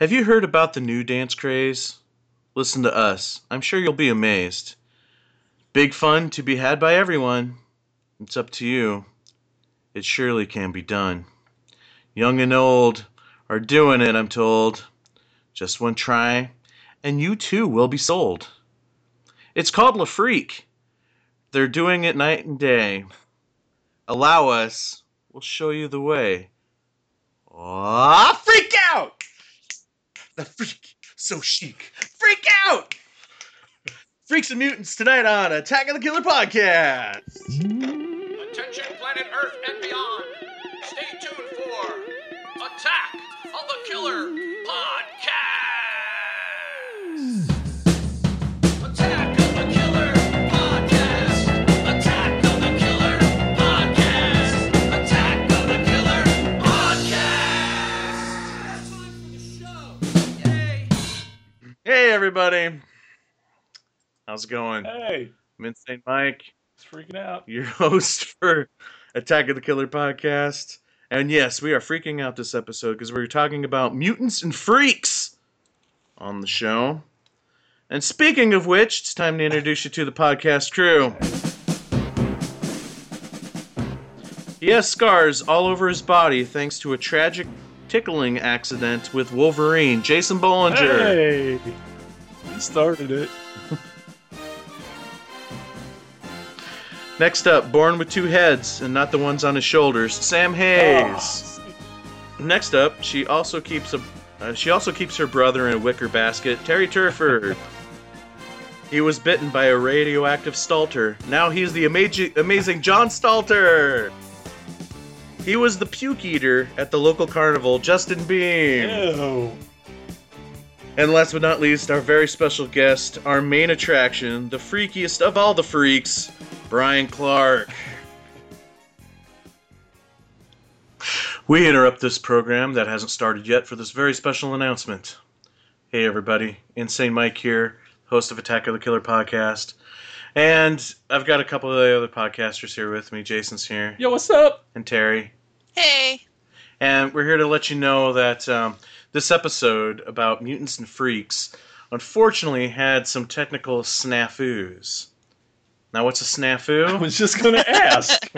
Have you heard about the new dance craze? Listen to us. I'm sure you'll be amazed. Big fun to be had by everyone. It's up to you. It surely can be done. Young and old are doing it, I'm told. Just one try, and you too will be sold. It's called La Freak. They're doing it night and day. Allow us. We'll show you the way. Ah, oh, freak out! The freak, so chic. Freak out! Freaks and mutants tonight on Attack of the Killer Podcast. Attention, planet Earth and beyond. Stay tuned for Attack of the Killer Podcast. Hey, everybody. How's it going? Hey. I'm Insane Mike. It's freaking out. Your host for Attack of the Killer Podcast. And yes, we are freaking out this episode because we're talking about mutants and freaks on the show. And speaking of which, it's time to introduce you to the podcast crew. He has scars all over his body thanks to a tragic tickling accident with Wolverine, Jason Bollinger. Hey! He started it. Next up, born with two heads and not the ones on his shoulders, Sam Hayes. Oh. Next up, she also keeps her brother in a wicker basket, Terry Turford. He was bitten by a radioactive Stalter. Now he's the amazing John Stalter. He was the puke eater at the local carnival, Justin Bean. Ew. And last but not least, our very special guest, our main attraction, the freakiest of all the freaks, Brian Clark. We interrupt this program that hasn't started yet for this very special announcement. Hey everybody, Insane Mike here, host of Attack of the Killer Podcast. And I've got a couple of the other podcasters here with me. Jason's here. Yo, what's up? And Terry. Hey. And we're here to let you know that this episode about mutants and freaks unfortunately had some technical snafus. Now, what's a snafu? I was just going to ask.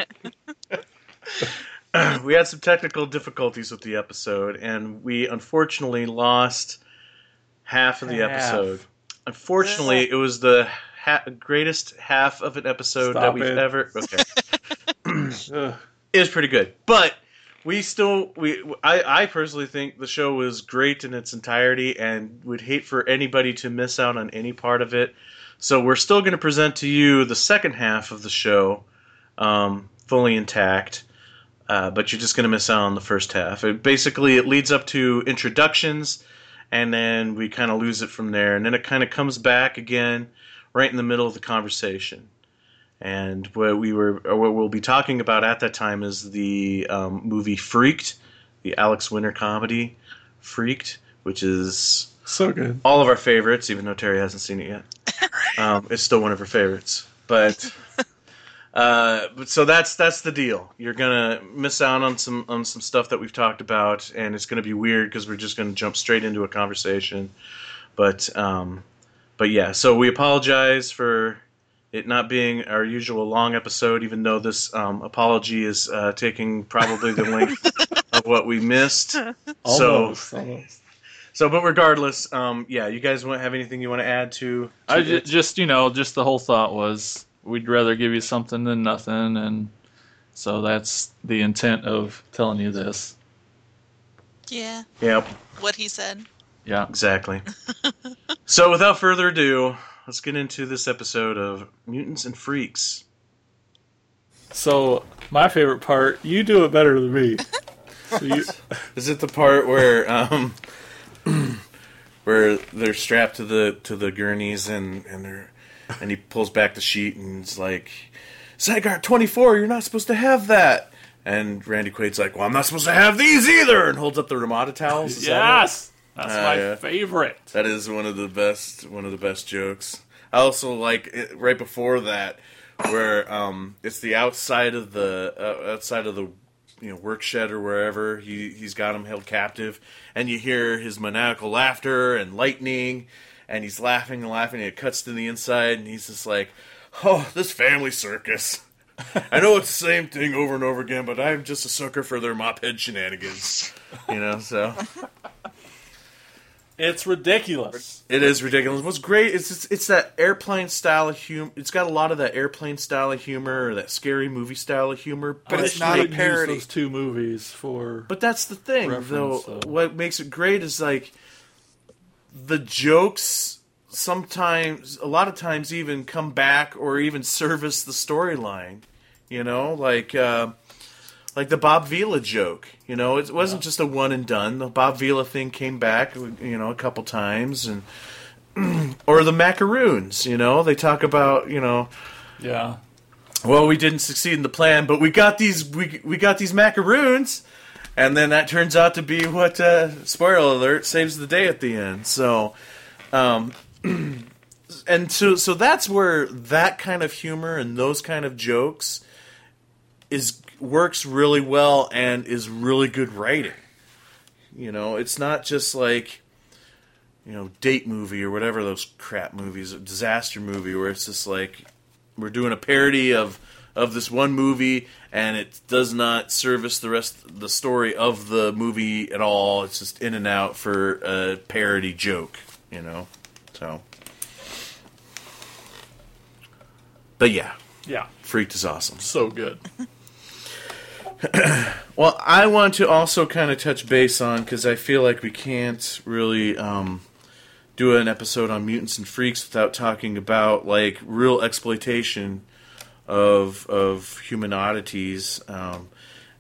We had some technical difficulties with the episode, and we unfortunately lost half of the episode. Unfortunately, it was the greatest half of an episode Okay. It was pretty good. But I personally think the show was great in its entirety and would hate for anybody to miss out on any part of it. So we're still going to present to you the second half of the show fully intact. But you're just going to miss out on the first half. It leads up to introductions, and then we kind of lose it from there. And then it kind of comes back again right in the middle of the conversation. And what we'll be talking about at that time is the movie Freaked, the Alex Winter comedy Freaked, which is so good. All of our favorites, even though Terry hasn't seen it yet. It's still one of her favorites. But so that's the deal. You're gonna miss out on some stuff that we've talked about, and it's gonna be weird because we're just gonna jump straight into a conversation. But yeah, so we apologize for it not being our usual long episode, even though this apology is taking probably the length of what we missed. Almost. So, but regardless, you guys won't have anything you want to add to? Just the whole thought was we'd rather give you something than nothing, and so that's the intent of telling you this. Yeah. Yep. What he said. Yeah, exactly. So without further ado, let's get into this episode of Mutants and Freaks. So my favorite part, you do it better than me. So is it the part where where they're strapped to the gurneys and he pulls back the sheet and is like, Zygarde 24, you're not supposed to have that. And Randy Quaid's like, well, I'm not supposed to have these either, and holds up the Ramada towels. Yes. That's my favorite. That is one of the best jokes. I also like it, right before that, where it's the outside of the work shed or wherever he's got him held captive, and you hear his maniacal laughter and lightning, and he's laughing and laughing, and it cuts to the inside, and he's just like, oh, this family circus. I know it's the same thing over and over again, but I'm just a sucker for their mop-head shenanigans. So... It's ridiculous. It is ridiculous. What's great is it's that airplane style of humor. It's got a lot of that airplane style of humor, or that scary movie style of humor. But it's not a parody. Those two movies for. But that's the thing, though. So. What makes it great is like the jokes. Sometimes, a lot of times, even come back or even service the storyline. Like the Bob Vila joke, it wasn't just a one and done. The Bob Vila thing came back, a couple times, and or the macaroons. They talk about, well, we didn't succeed in the plan, but we got these macaroons, and then that turns out to be what. Spoiler alert: saves the day at the end. So, so that's where that kind of humor and those kind of jokes works really well and is really good writing. It's not just like, date movie or whatever those crap movies, a disaster movie where it's just like we're doing a parody of this one movie and it does not service the rest of the story of the movie at all. It's just in and out for a parody joke, so. But yeah. Yeah. Freaked is awesome. So good. Well, I want to also kind of touch base on, because I feel like we can't really do an episode on Mutants and Freaks without talking about like real exploitation of human oddities,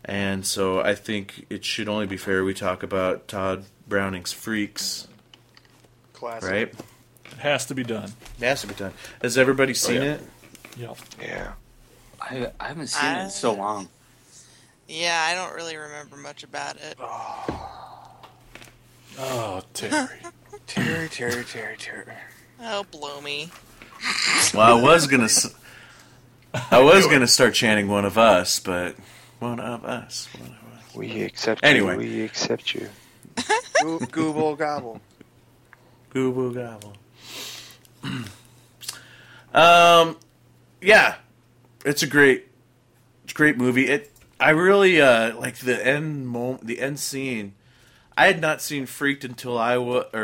and so I think it should only be fair we talk about Todd Browning's Freaks. Classic, right? It has to be done. It has to be done. Has everybody seen it? Yeah. Yeah. I haven't seen it in so long. Yeah, I don't really remember much about it. Oh Terry. Terry. Oh, blow me. Well, I was gonna start chanting one of us. We accept you. We accept you. Gooble gobble. Google gobble. Yeah. It's a great movie. I really like the end moment, the end scene. I had not seen Freaked until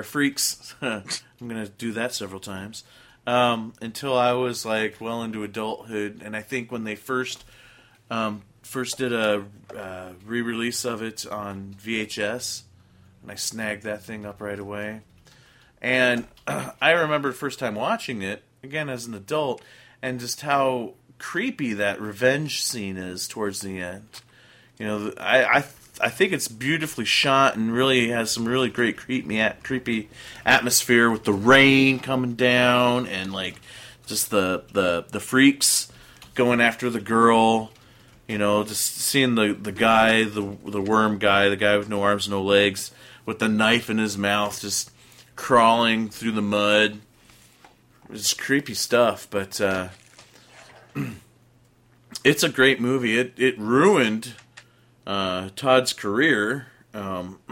Freaks. I'm gonna do that several times until I was like well into adulthood. And I think when they first did a re-release of it on VHS, and I snagged that thing up right away. And I remember the first time watching it again as an adult, and just how creepy that revenge scene is towards the end. I think it's beautifully shot and really has some really great creepy atmosphere with the rain coming down and like just the freaks going after the girl. Just seeing the guy, the worm guy, the guy with no arms, no legs, with the knife in his mouth, just crawling through the mud. It's creepy stuff, but. It's a great movie. It ruined Todd's career because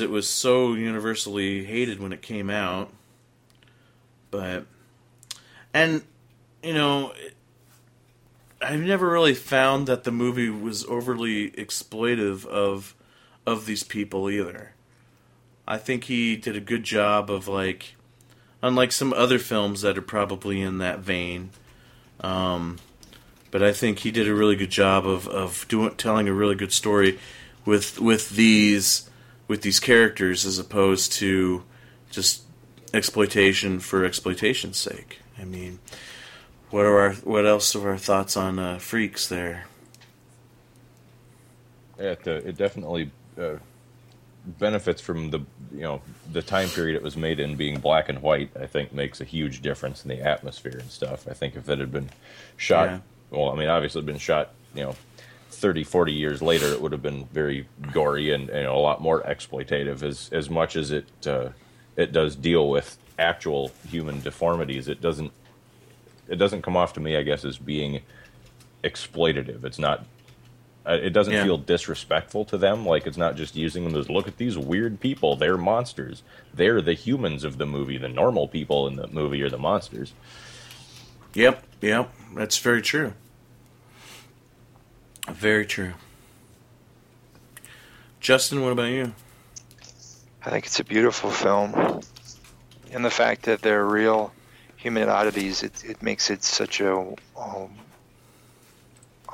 it was so universally hated when it came out. But I've never really found that the movie was overly exploitive of these people either. I think he did a good job of like. Unlike some other films that are probably in that vein, but I think he did a really good job of telling a really good story with these characters as opposed to just exploitation for exploitation's sake. I mean, what else are our thoughts on Freaks there? It definitely. Benefits from the the time period it was made in, being black and white. I think makes a huge difference in the atmosphere and stuff. I think if that had been shot, obviously been shot 30, 40 years later, it would have been very gory and a lot more exploitative. As much as it does deal with actual human deformities, it doesn't come off to me, I guess, as being exploitative. It's not It doesn't feel disrespectful to them. Like, it's not just using them as, look at these weird people. They're monsters. They're the humans of the movie. The normal people in the movie are the monsters. Yep, yep. That's very true. Very true. Justin, what about you? I think it's a beautiful film. And the fact that they're real human oddities, it makes it such a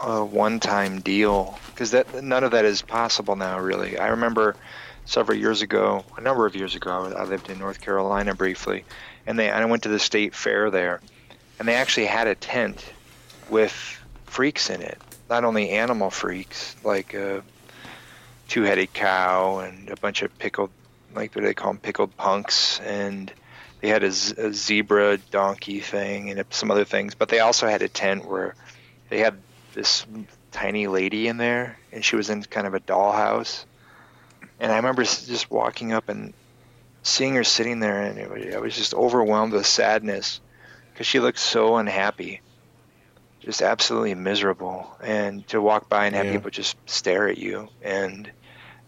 one-time deal, because that none of that is possible now, really. I remember a number of years ago, I lived in North Carolina briefly, and I went to the state fair there, and they actually had a tent with freaks in it. Not only animal freaks, like a two-headed cow and a bunch of pickled, like what they call them, pickled punks, and they had a zebra donkey thing and some other things, but they also had a tent where they had this tiny lady in there, and she was in kind of a dollhouse. And I remember just walking up and seeing her sitting there, and I was just overwhelmed with sadness because she looked so unhappy, just absolutely miserable. And to walk by and have people just stare at you. And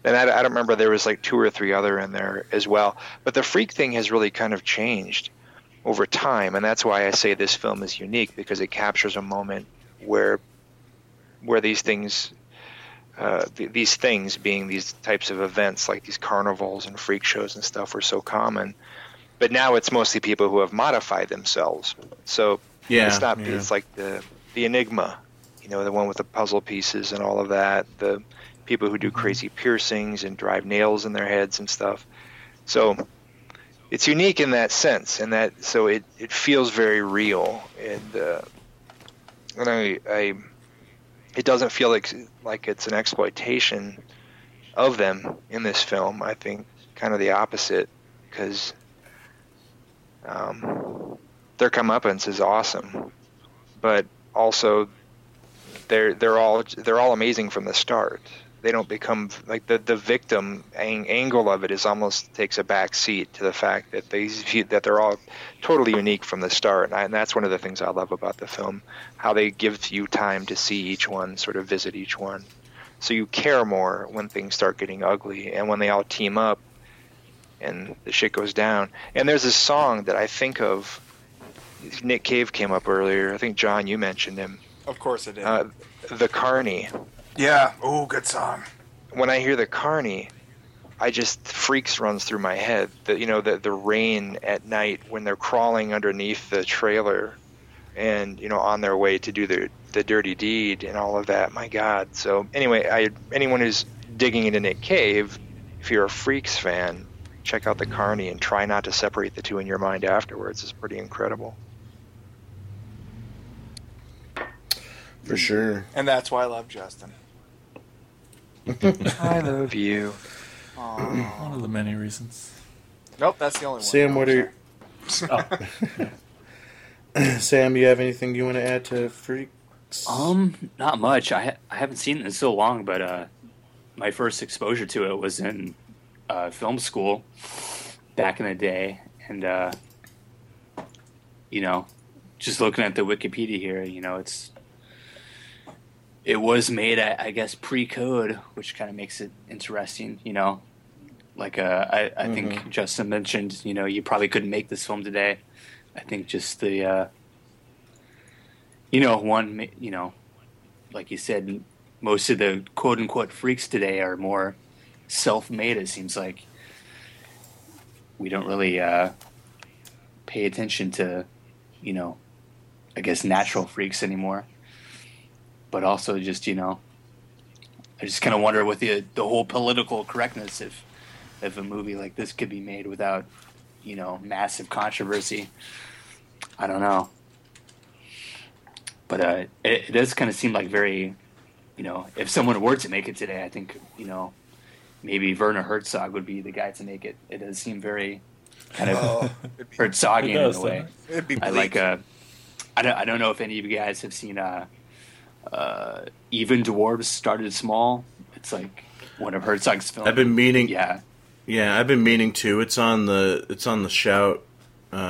then I don't remember, there was like 2 or 3 other in there as well. But the freak thing has really kind of changed over time, and that's why I say this film is unique, because it captures a moment where these things being these types of events like these carnivals and freak shows and stuff were so common, but now it's mostly people who have modified themselves. So it's not. It's like the Enigma, the one with the puzzle pieces and all of that. The people who do crazy piercings and drive nails in their heads and stuff. So it's unique in that sense, and that so it feels very real, and I it doesn't feel like it's an exploitation of them in this film. I think kind of the opposite, because their comeuppance is awesome, but also they're all amazing from the start. They don't become like the victim angle of it is almost takes a back seat to the fact that they're all totally unique from the start, and that's one of the things I love about the film, how they give you time to see each one, sort of visit each one, so you care more when things start getting ugly and when they all team up and the shit goes down. And there's this song that I think of. Nick Cave came up earlier. I think, John, you mentioned him. Of course I did. The Carny. Yeah. Oh, good song. When I hear The Carny, I just Freaks runs through my head. The rain at night when they're crawling underneath the trailer, and on their way to do the dirty deed and all of that. My God. So anyway, anyone who's digging into Nick Cave, if you're a Freaks fan, check out The Carny and try not to separate the two in your mind afterwards. It's pretty incredible. For sure. And that's why I love Justin. I love you. Aww. One of the many reasons. Nope, that's the only one. Sam, what are you... Oh. Sam, you have anything you want to add to Freaks? Not much. I haven't seen it in so long, but my first exposure to it was in film school back in the day. And, just looking at the Wikipedia here, it was made, I guess, pre-code, which kind of makes it interesting, Like, I think Justin mentioned, you probably couldn't make this film today. I think just the, like you said, most of the quote-unquote freaks today are more self-made, it seems like. We don't really pay attention to, I guess, natural freaks anymore. But also just, I just kind of wonder with the whole political correctness if a movie like this could be made without, massive controversy. I don't know. But it does kind of seem like very, if someone were to make it today, I think, maybe Werner Herzog would be the guy to make it. It does seem very kind of Herzogian in a way. It'd be I don't know if any of you guys have seen... Even Dwarves Started Small. It's like one of Herzog's films. I've been meaning, I've been meaning to. It's on the Shout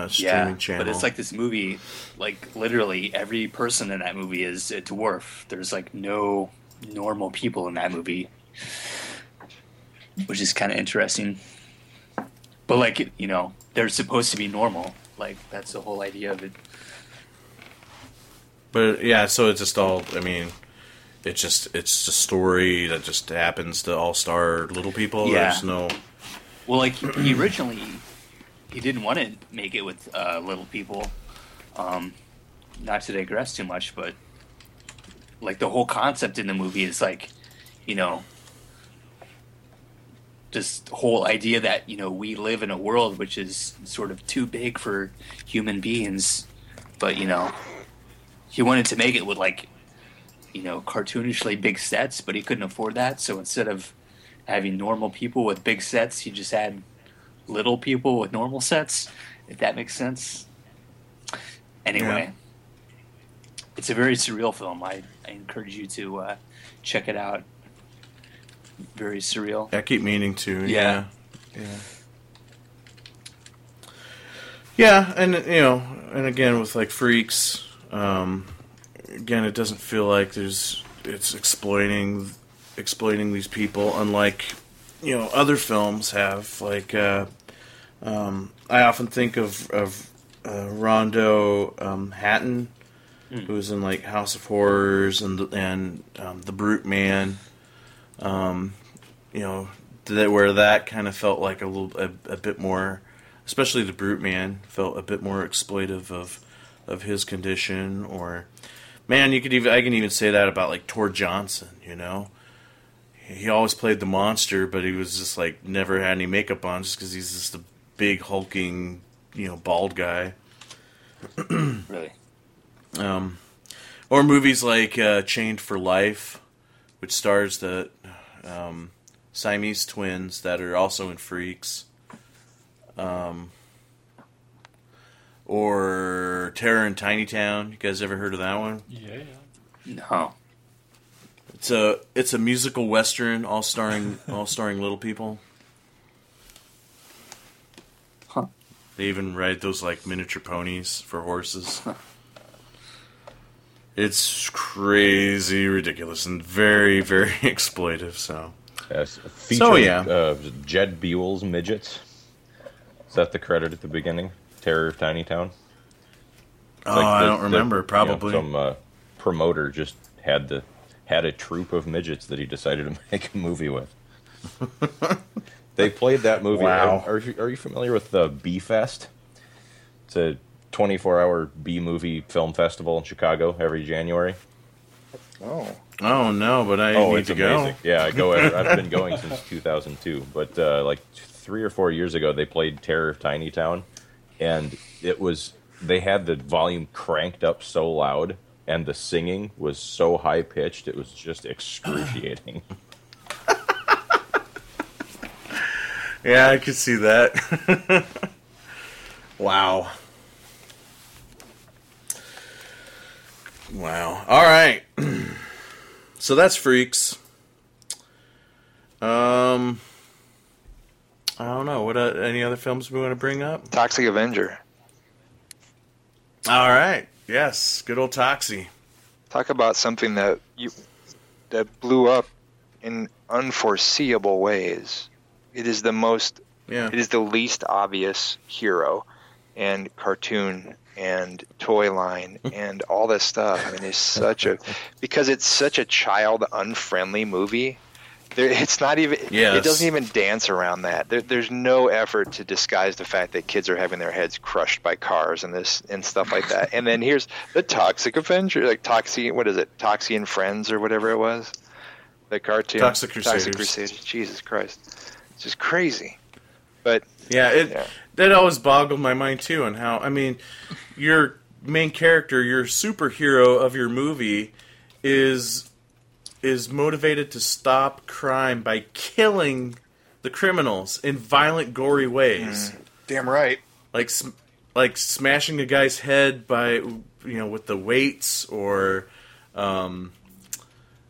streaming channel. But it's like this movie, like literally every person in that movie is a dwarf. There's like no normal people in that movie, which is kind of interesting. But, like, you know, they're supposed to be normal. Like, that's the whole idea of it. But, yeah, so it's just all, I mean, it's a story that just happens to all star little people. Yeah. There's no... Well, like, he originally, he didn't want to make it with little people. Not to digress too much, but, like, the whole concept in the movie is, like, you know, this whole idea that, you know, we live in a world which is sort of too big for human beings. But, you know, he wanted to make it with, like, you know, cartoonishly big sets, but he couldn't afford that. So instead of having normal people with big sets, he just had little people with normal sets, if that makes sense. Anyway, yeah. It's a very surreal film. I encourage you to check it out. Very surreal. I keep meaning to. Yeah. Yeah. Yeah, and, you know, and again with, like, Freaks, again, it doesn't feel like it's exploiting these people, unlike, you know, other films have. Like, I often think of Rondo Hatton, who was in, like, House of Horrors and The Brute Man. You know, where that kind of felt like a bit more, especially The Brute Man, felt a bit more exploitive of his condition. Or, man, I can even say that about, like, Tor Johnson. You know, he always played the monster, but he was just, like, never had any makeup on, just because he's just a big hulking, you know, bald guy. Really. Or movies like Chained for Life, which stars the Siamese twins that are also in Freaks. Or Terror in Tiny Town. You guys ever heard of that one? Yeah. No. It's a musical western, all starring little people. Huh. They even ride those, like, miniature ponies for horses. It's crazy, ridiculous, and very, very exploitive. So, Jed Buell's midgets. Is that the credit at the beginning? Terror of Tiny Town. I don't remember. Probably, you know, some promoter just had a troupe of midgets that he decided to make a movie with. They played that movie. Wow. Are you familiar with the Bee Fest? It's a 24-hour B-movie film festival in Chicago every January. Oh no! But I need to go. Amazing. Yeah, I go. I've been going since 2002. But like 3 or 4 years ago, they played Terror of Tiny Town, and they had the volume cranked up so loud, and the singing was so high pitched, it was just excruciating. Yeah, I could see that. Wow. Wow. All right. So that's Freaks. I don't know. What any other films we want to bring up? Toxic Avenger. All right. Yes. Good old Toxie. Talk about something that blew up in unforeseeable ways. It is the most. Yeah. It is the least obvious hero and cartoon and toy line and all this stuff. I mean, it's such a child unfriendly movie. It's not even. Yes. It doesn't even dance around that. There's no effort to disguise the fact that kids are having their heads crushed by cars and stuff like that. And then here's the Toxic Avenger, like Toxie. What is it? Toxie and Friends or whatever it was. The cartoon. Toxic Crusaders. Jesus Christ, it's just crazy. But yeah, that always boggled my mind too. On how, I mean, your main character, your superhero of your movie, is motivated to stop crime by killing the criminals in violent, gory ways. Damn right. Like smashing a guy's head by, you know, with the weights, or God,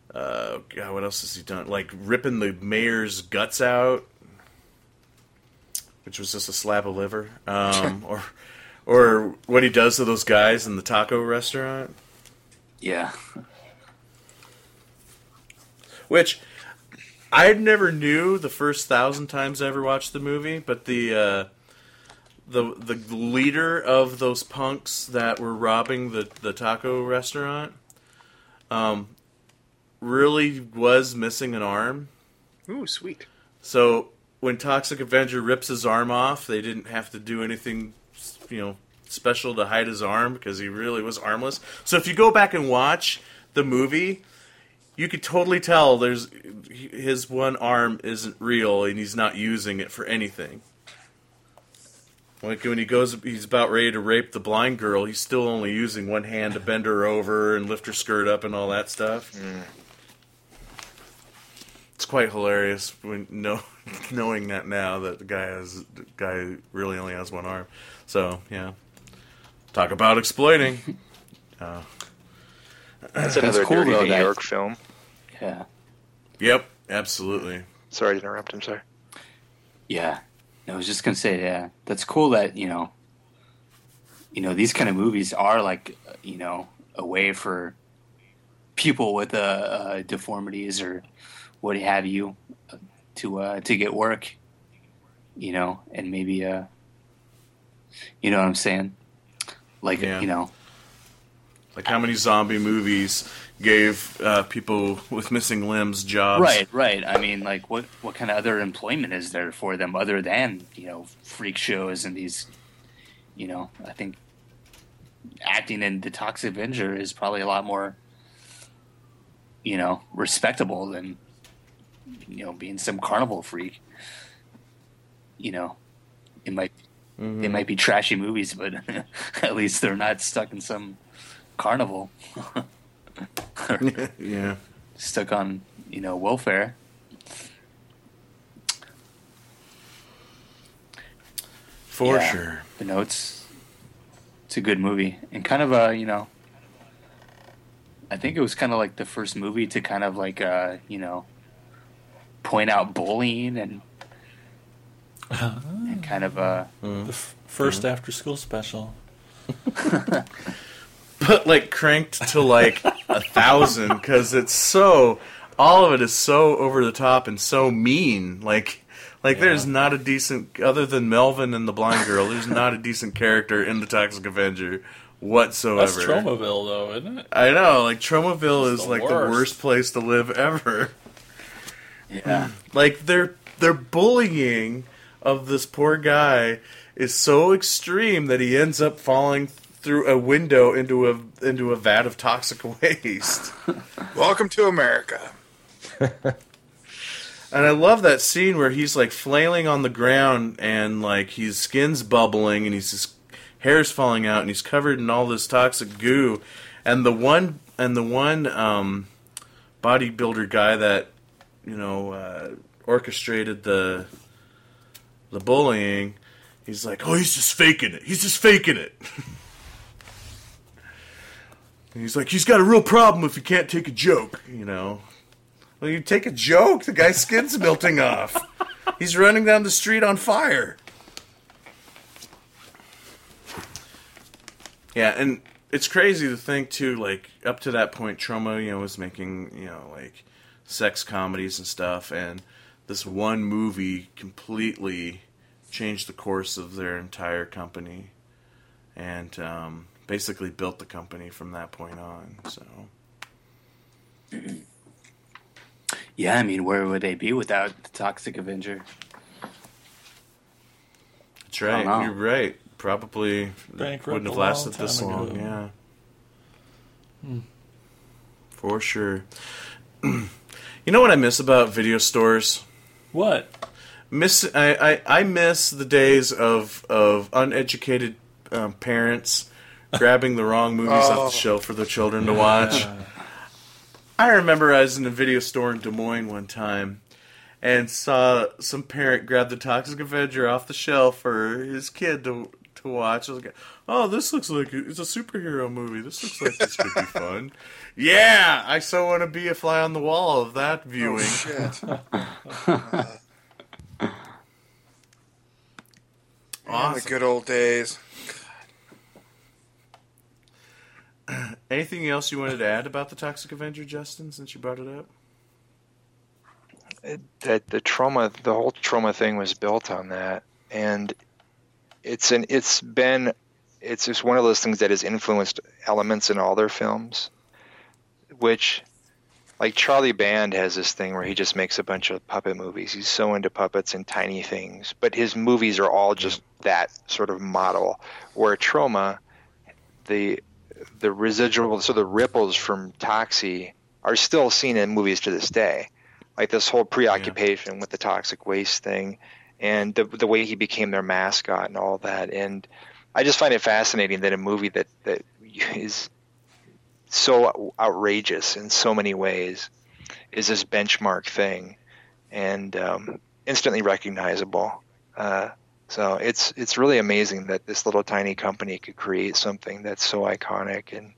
what else has he done? Like ripping the mayor's guts out, which was just a slab of liver, or what he does to those guys in the taco restaurant. Yeah. Which I never knew the first 1,000 times I ever watched the movie, but the leader of those punks that were robbing the taco restaurant really was missing an arm. Ooh, sweet. So when Toxic Avenger rips his arm off, they didn't have to do anything, you know, special to hide his arm because he really was armless. So if you go back and watch the movie, you could totally tell there's his one arm isn't real and he's not using it for anything. Like when he goes, he's about ready to rape the blind girl, he's still only using one hand to bend her over and lift her skirt up and all that stuff. Mm. It's quite hilarious when knowing that now that the guy really only has one arm. So yeah, talk about exploiting. That's another cool Dirty New York film. Yeah. Yep. Absolutely. Sorry to interrupt. I'm sorry. Yeah. No, I was just gonna say, yeah, that's cool that you know these kind of movies are like a way for people with deformities or what have you, to get work, and maybe, you know what I'm saying? Like, yeah. Like how many zombie movies gave people with missing limbs jobs? Right. I mean, like, what kind of other employment is there for them other than, freak shows and these, I think acting in the Toxic Avenger is probably a lot more, respectable than... being some carnival freak. It might they might be trashy movies, but at least they're not stuck in some carnival. Yeah. Stuck on, welfare. For sure. But no, it's a good movie. And kind of I think it was kind of like the first movie to kind of like point out bullying and kind of the first after school special. But like cranked to like 1,000 because it's so all of it is so over the top and so mean. Like there's not a decent other than Melvin and the blind girl. There's not a decent character in the Toxic Avenger whatsoever. That's Tromaville though, isn't it? I know. Like Tromaville is like the worst place to live ever. Yeah, like their bullying of this poor guy is so extreme that he ends up falling through a window into a vat of toxic waste. Welcome to America. And I love that scene where he's like flailing on the ground and like his skin's bubbling and his hair's falling out and he's covered in all this toxic goo. And the one bodybuilder guy that orchestrated the bullying. He's like, oh, he's just faking it. He's just faking it. And he's like, he's got a real problem if he can't take a joke. Well, you take a joke, the guy's skin's melting off. He's running down the street on fire. Yeah, and it's crazy to think too. Like up to that point, Troma, was making, like. Sex comedies and stuff, and this one movie completely changed the course of their entire company and basically built the company from that point on. So, yeah, I mean, where would they be without the Toxic Avenger? That's right, you're right. Probably wouldn't have lasted this long, yeah. Hmm. For sure. You know what I miss about video stores? What? I miss the days of uneducated parents grabbing the wrong movies off the shelf for their children to watch. I remember I was in a video store in Des Moines one time and saw some parent grab the Toxic Avenger off the shelf for his kid to watch. I was like, oh, this looks like it's a superhero movie. This looks like this could be fun. Yeah, I so want to be a fly on the wall of that viewing. Oh, shit. Awesome. The good old days. God. Anything else you wanted to add about the Toxic Avenger, Justin, since you brought it up? that the whole Troma thing was built on that, and it's just one of those things that has influenced elements in all their films, which, like, Charlie Band has this thing where he just makes a bunch of puppet movies. He's so into puppets and tiny things, but his movies are all just that sort of model. Where Troma, the residual, so the ripples from Toxie are still seen in movies to this day. Like this whole preoccupation with the toxic waste thing, and the way he became their mascot and all that. And I just find it fascinating that a movie that is so outrageous in so many ways is this benchmark thing, and instantly recognizable. So it's really amazing that this little tiny company could create something that's so iconic, and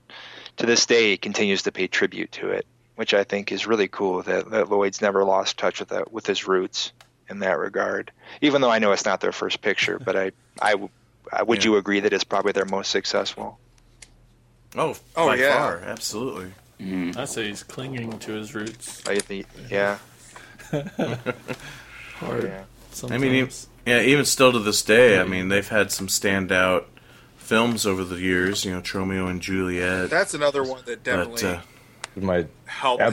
to this day it continues to pay tribute to it, which I think is really cool that Lloyd's never lost touch with his roots in that regard. Even though I know it's not their first picture, but would you agree that it's probably their most successful? Oh, by far, absolutely. Mm. I say he's clinging to his roots. Yeah. Hard. Yeah. I mean, even still to this day, I mean, they've had some standout films over the years. You know, Tromeo and Juliet. That's another one that definitely has helped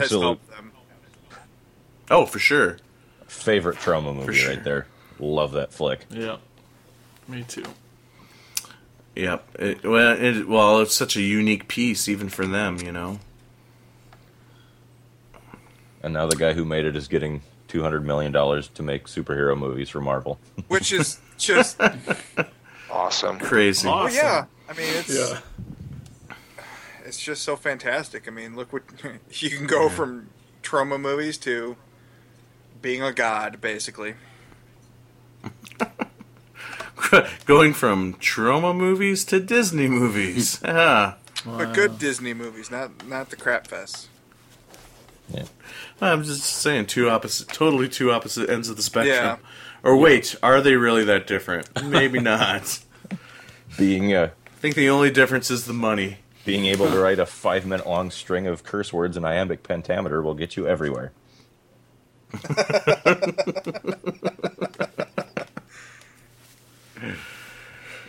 them. Oh, for sure. Favorite Troma movie right there. Love that flick. Yeah. Me too. Yep. It's such a unique piece, even for them, you know. And now the guy who made it is getting $200 million to make superhero movies for Marvel. Which is just... awesome. Crazy. Awesome. Well, yeah. I mean, it's just so fantastic. I mean, look what... you can go from Troma movies to being a god, basically. Going from Troma movies to Disney movies. Yeah. Wow. But good Disney movies, not the crap fest. Yeah. I'm just saying totally two opposite ends of the spectrum. Yeah. Or wait, are they really that different? Maybe not. I think the only difference is the money. Being able to write a 5-minute long string of curse words in iambic pentameter will get you everywhere.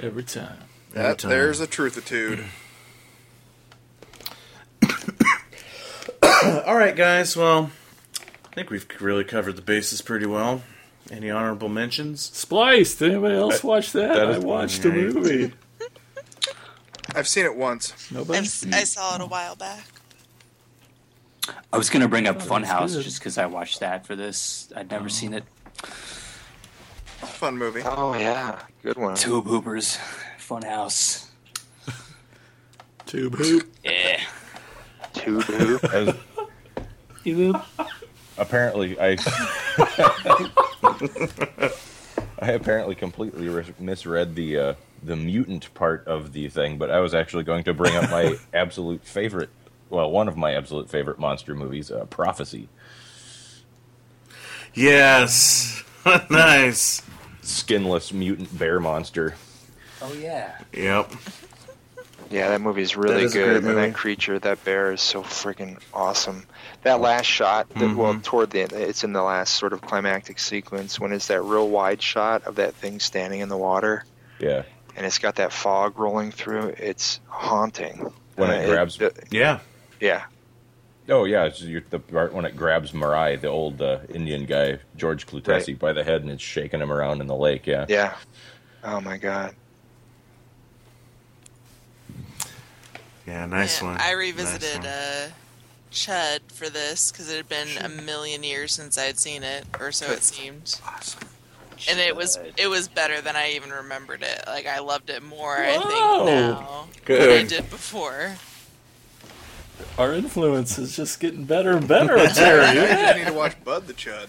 Every time. There's a truthitude. All right, guys. Well, I think we've really covered the bases pretty well. Any honorable mentions? Splice. Did anybody else watch that? I watched the movie. I've seen it once. Nobody? I saw it a while back. I was going to bring up Funhouse just because I watched that for this. I'd never seen it. Fun movie. Oh, yeah. Good one. Tube Hoopers. Funhouse. Tube Hoop? Yeah. Tube Hoop? Apparently, I completely misread the mutant part of the thing, but I was actually going to bring up my absolute favorite, one of my absolute favorite monster movies, Prophecy. Yes. Nice. Skinless mutant bear monster. Oh, yeah. Yep. Yeah, that movie's really good. And that creature, that bear, is so freaking awesome. That last shot, toward the end, it's in the last sort of climactic sequence when it's that real wide shot of that thing standing in the water. Yeah. And it's got that fog rolling through. It's haunting. When it grabs... yeah. Yeah. Oh, yeah, it's the part when it grabs Marai, the old Indian guy, George Clutesi, by the head, and it's shaking him around in the lake, yeah. Yeah. Oh, my God. Yeah, nice one. I revisited C.H.U.D. for this, because it had been a million years since I'd seen it, or so it seemed. Awesome. And it was better than I even remembered it. Like, I loved it more, I think, now than I did before. Our influence is just getting better and better. I need to watch Bud the C.H.U.D.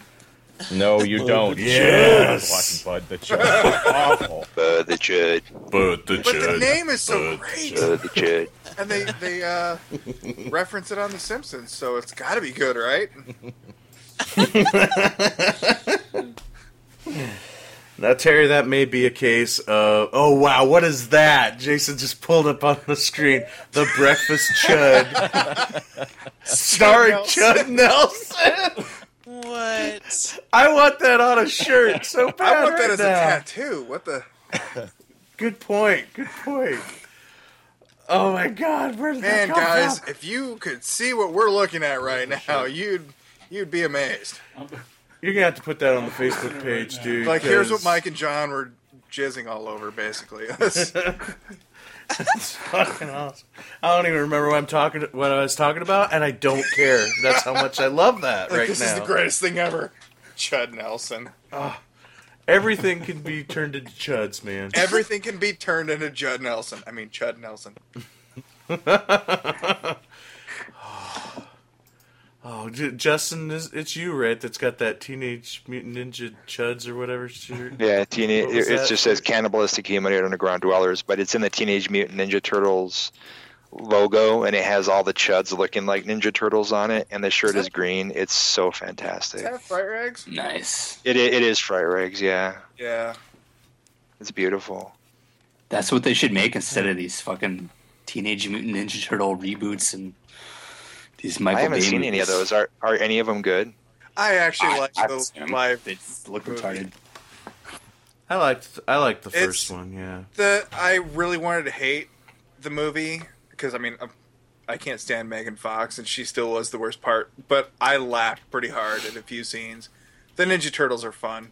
No, you don't. Yes. Watching Bud the C.H.U.D. Awful. Bud the C.H.U.D. Bud the C.H.U.D. But the name is so great. Bud the C.H.U.D. And they reference it on The Simpsons, so it's got to be good, right? Now, Terry, that may be a case of... Oh, wow, what is that? Jason just pulled up on the screen. The Breakfast C.H.U.D. Starring C.H.U.D. Nelson. What? I want that on a shirt so bad. I want that as a tattoo. What the? Good point. Good point. Oh my God! Where's that come from? Man, guys, if you could see what we're looking at right now, you'd be amazed. You're gonna have to put that on the Facebook page, dude. Like, here's what Mike and John were jizzing all over, basically. That's fucking awesome. I don't even remember what I was talking about, and I don't care. That's how much I love that right now. This is the greatest thing ever. Chud Nelson. Oh, everything can be turned into Chuds, man. Everything can be turned into Chud Nelson. I mean, Chud Nelson. Oh, Justin, it's you, right? That's got that Teenage Mutant Ninja Chuds or whatever shirt. Yeah, it just says Cannibalistic Humanoid Underground Dwellers, but it's in the Teenage Mutant Ninja Turtles logo, and it has all the Chuds looking like Ninja Turtles on it, and the shirt is green. It's so fantastic. Is that Fright Rags? Nice. It is Fright Rags, yeah. Yeah. It's beautiful. That's what they should make instead of these fucking Teenage Mutant Ninja Turtle reboots and... I haven't seen any of those. Are any of them good? I actually like those. They look retarded. I liked the first one. Yeah. I really wanted to hate the movie because I can't stand Megan Fox, and she still was the worst part. But I laughed pretty hard at a few scenes. The Ninja Turtles are fun.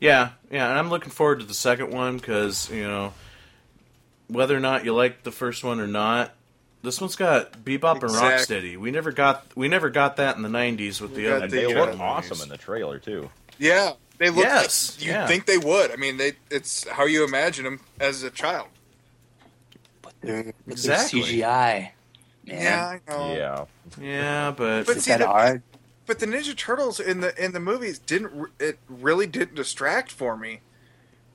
Yeah, yeah, and I'm looking forward to the second one because whether or not you like the first one or not. This one's got Bebop and Rocksteady. We never got that in the 90s with the other. They look awesome in the trailer too. Yeah, they look. Yes, like you'd think they would. I mean, it's how you imagine them as a child. But they're CGI. Man. Yeah, I know. Yeah, but is that hard? But the Ninja Turtles in the movies really didn't distract for me.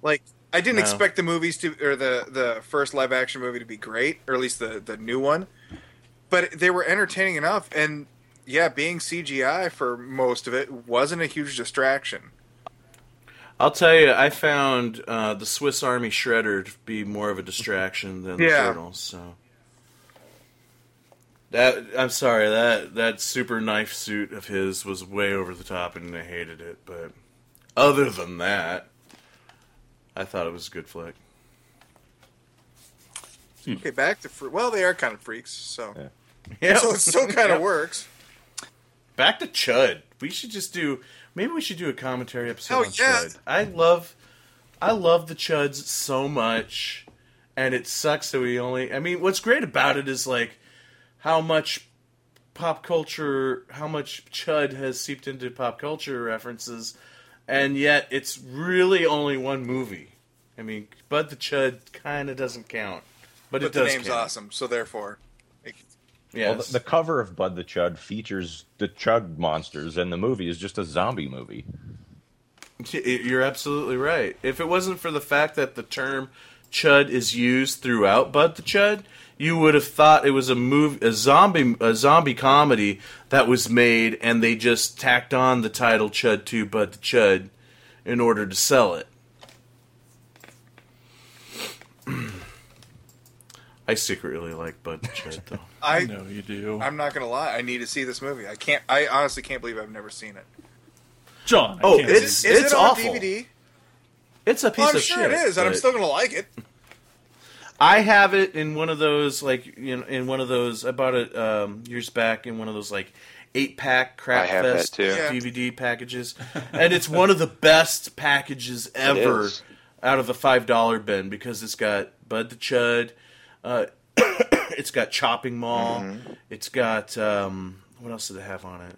Like. I didn't expect the movies to, or the first live action movie to be great, or at least the new one, but they were entertaining enough. And yeah, being CGI for most of it wasn't a huge distraction. I'll tell you, I found the Swiss Army Shredder to be more of a distraction than the Turtles. So that super knife suit of his was way over the top, and I hated it. But other than that. I thought it was a good flick. Okay, back to freaks. Well, they are kind of freaks, so so it still kind of works. Back to Chud. We should just do. Maybe we should do a commentary episode on Chud. I love the Chuds so much, and it sucks that we only. I mean, what's great about it is like how much pop culture, how much Chud has seeped into pop culture references. And yet, it's really only one movie. I mean, Bud the C.H.U.D. kind of doesn't count, but it does. But the name's awesome, so therefore, well, the cover of Bud the C.H.U.D. features the C.H.U.D. monsters, and the movie is just a zombie movie. You're absolutely right. If it wasn't for the fact that the term C.H.U.D. is used throughout Bud the C.H.U.D., you would have thought it was a zombie comedy that was made, and they just tacked on the title Chud 2 Bud the Chud in order to sell it. I secretly like Bud the Chud, though. I know you do. I'm not gonna lie. I need to see this movie. I honestly can't believe I've never seen it. John, it's awful. DVD? It's a piece of shit. I'm sure it is, and I'm still gonna like it. I have it in one of those, I bought it years back in one of those, 8-pack Crap Fest DVD packages. And it's one of the best packages ever out of the $5 bin because it's got Bud the C.H.U.D., it's got Chopping Mall, it's got, what else did it have on it?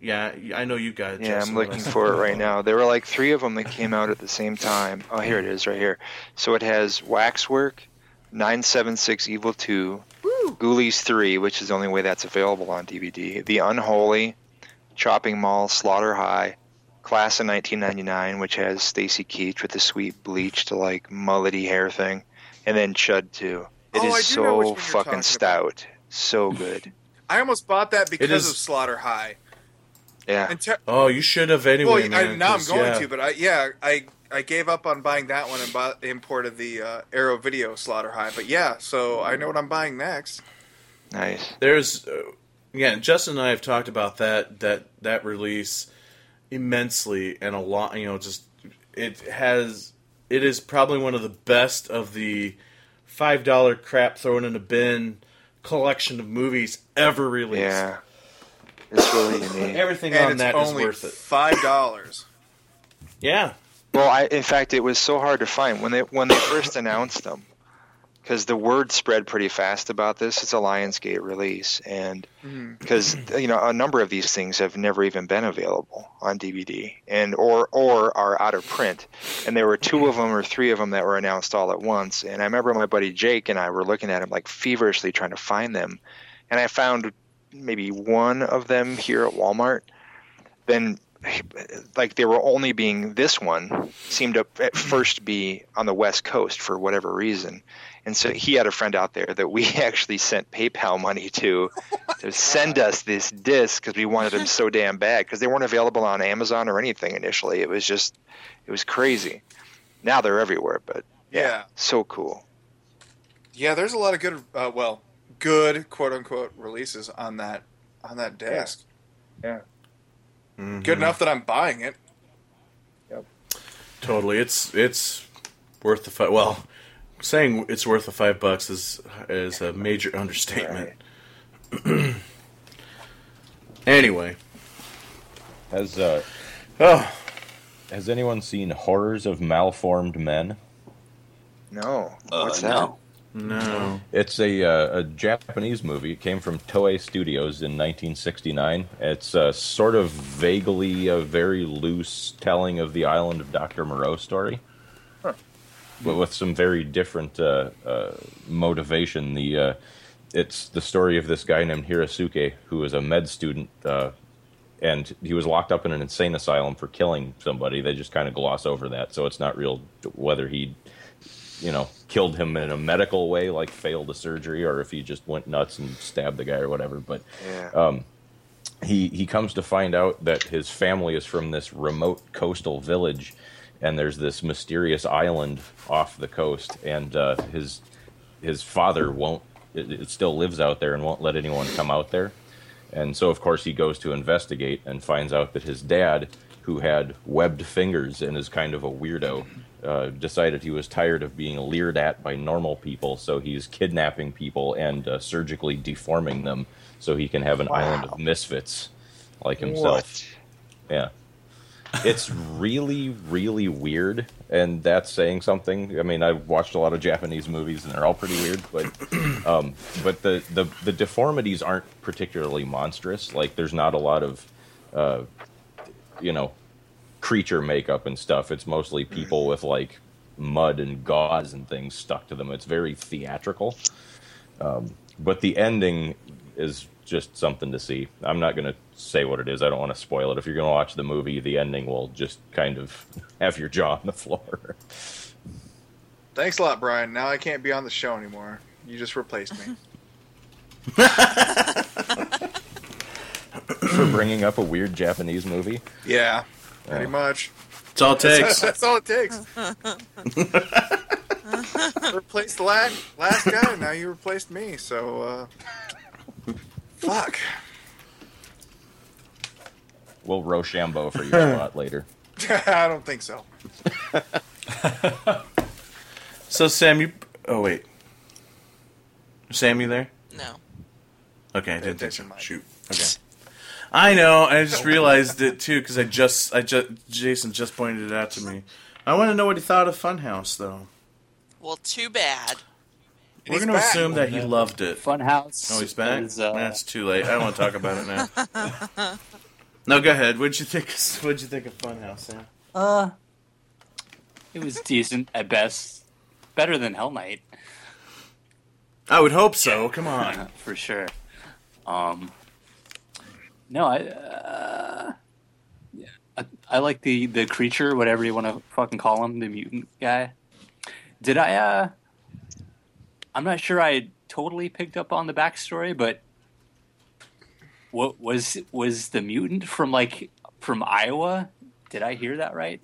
Yeah, I know you got it. Yeah, Justin, I'm looking for it right now. There were three of them that came out at the same time. Oh, here it is right here. So it has Waxwork, 976 Evil 2, Woo! Ghoulies 3, which is the only way that's available on DVD, The Unholy, Chopping Mall, Slaughter High, Class of 1999, which has Stacy Keach with the sweet bleached mullety hair thing, and then Chud 2. It is so fucking stout. About. So good. I almost bought that because of Slaughter High. Yeah. You should have anyway. Well, man, now I'm going to, but I gave up on buying that one and imported the Arrow Video Slaughter High. But so I know what I'm buying next. Nice. There's Yeah, and Justin and I have talked about that release immensely, and a lot, it is probably one of the best of the $5 crap thrown in a bin collection of movies ever released. Yeah. It's really unique. Everything and on that is worth it. $5. Yeah. Well, in fact, it was so hard to find when they first announced them, because the word spread pretty fast about this. It's a Lionsgate release, and because a number of these things have never even been available on DVD and or are out of print. And there were two of them or three of them that were announced all at once. And I remember my buddy Jake and I were looking at them like feverishly trying to find them, and I found maybe one of them here at Walmart. Then, like, they were only being, this one seemed to at first be on the West Coast for whatever reason. And so he had a friend out there that we actually sent PayPal money to send us this disc because we wanted them so damn bad, because they weren't available on Amazon or anything initially. It was crazy. Now they're everywhere, but yeah. So cool. Yeah, there's a lot of good quote unquote releases on that disc. Yeah. Mm-hmm. Good enough that I'm buying it. Yep. Totally. It's worth the $5. Well, saying it's worth the $5 is a major understatement. Right. Anyway, has anyone seen Horrors of Malformed Men? No. What's that? No. It's a Japanese movie. It came from Toei Studios in 1969. It's sort of vaguely a very loose telling of the Island of Dr. Moreau story. Huh. But with some very different motivation. It's the story of this guy named Hirasuke, who is a med student, and he was locked up in an insane asylum for killing somebody. They just kind of gloss over that, so it's not real whether he... killed him in a medical way, like failed a surgery, or if he just went nuts and stabbed the guy or whatever. But he comes to find out that his family is from this remote coastal village, and there's this mysterious island off the coast, and his father still lives out there and won't let anyone come out there. And so, of course, he goes to investigate and finds out that his dad, who had webbed fingers and is kind of a weirdo, decided he was tired of being leered at by normal people, so he's kidnapping people and surgically deforming them so he can have an island of misfits like himself. What? Yeah. It's really, really weird, and that's saying something. I mean, I've watched a lot of Japanese movies, and they're all pretty weird, but the deformities aren't particularly monstrous. Like, there's not a lot of, creature makeup and stuff. It's mostly people with like mud and gauze and things stuck to them. It's very theatrical, but the ending is just something to see. I'm not going to say what it is. I don't want to spoil it. If you're going to watch the movie, the ending will just kind of have your jaw on the floor. Thanks a lot, Brian. Now I can't be on the show anymore. You just replaced me. For bringing up a weird Japanese movie? Yeah. Pretty much. It's all it takes. That's all it takes. Replaced the last guy, now you replaced me, so... fuck. We'll Rochambeau for your spot later. I don't think so. So, Sam, you... Oh, wait. Sam, you there? No. Okay, I didn't think so. Shoot. Okay. I know. I just realized it too because Jason just pointed it out to me. I want to know what he thought of Funhouse, though. Well, too bad. We're going to assume that he loved it. Funhouse. Oh, he's back. That's too late. I don't want to talk about it now. No, go ahead. What'd you think of Funhouse, Sam? It was decent at best. Better than Hell Night. I would hope so. Come on. For sure. No, I like the creature, whatever you want to fucking call him, the mutant guy. I'm not sure I totally picked up on the backstory, but what was the mutant from Iowa? Did I hear that right?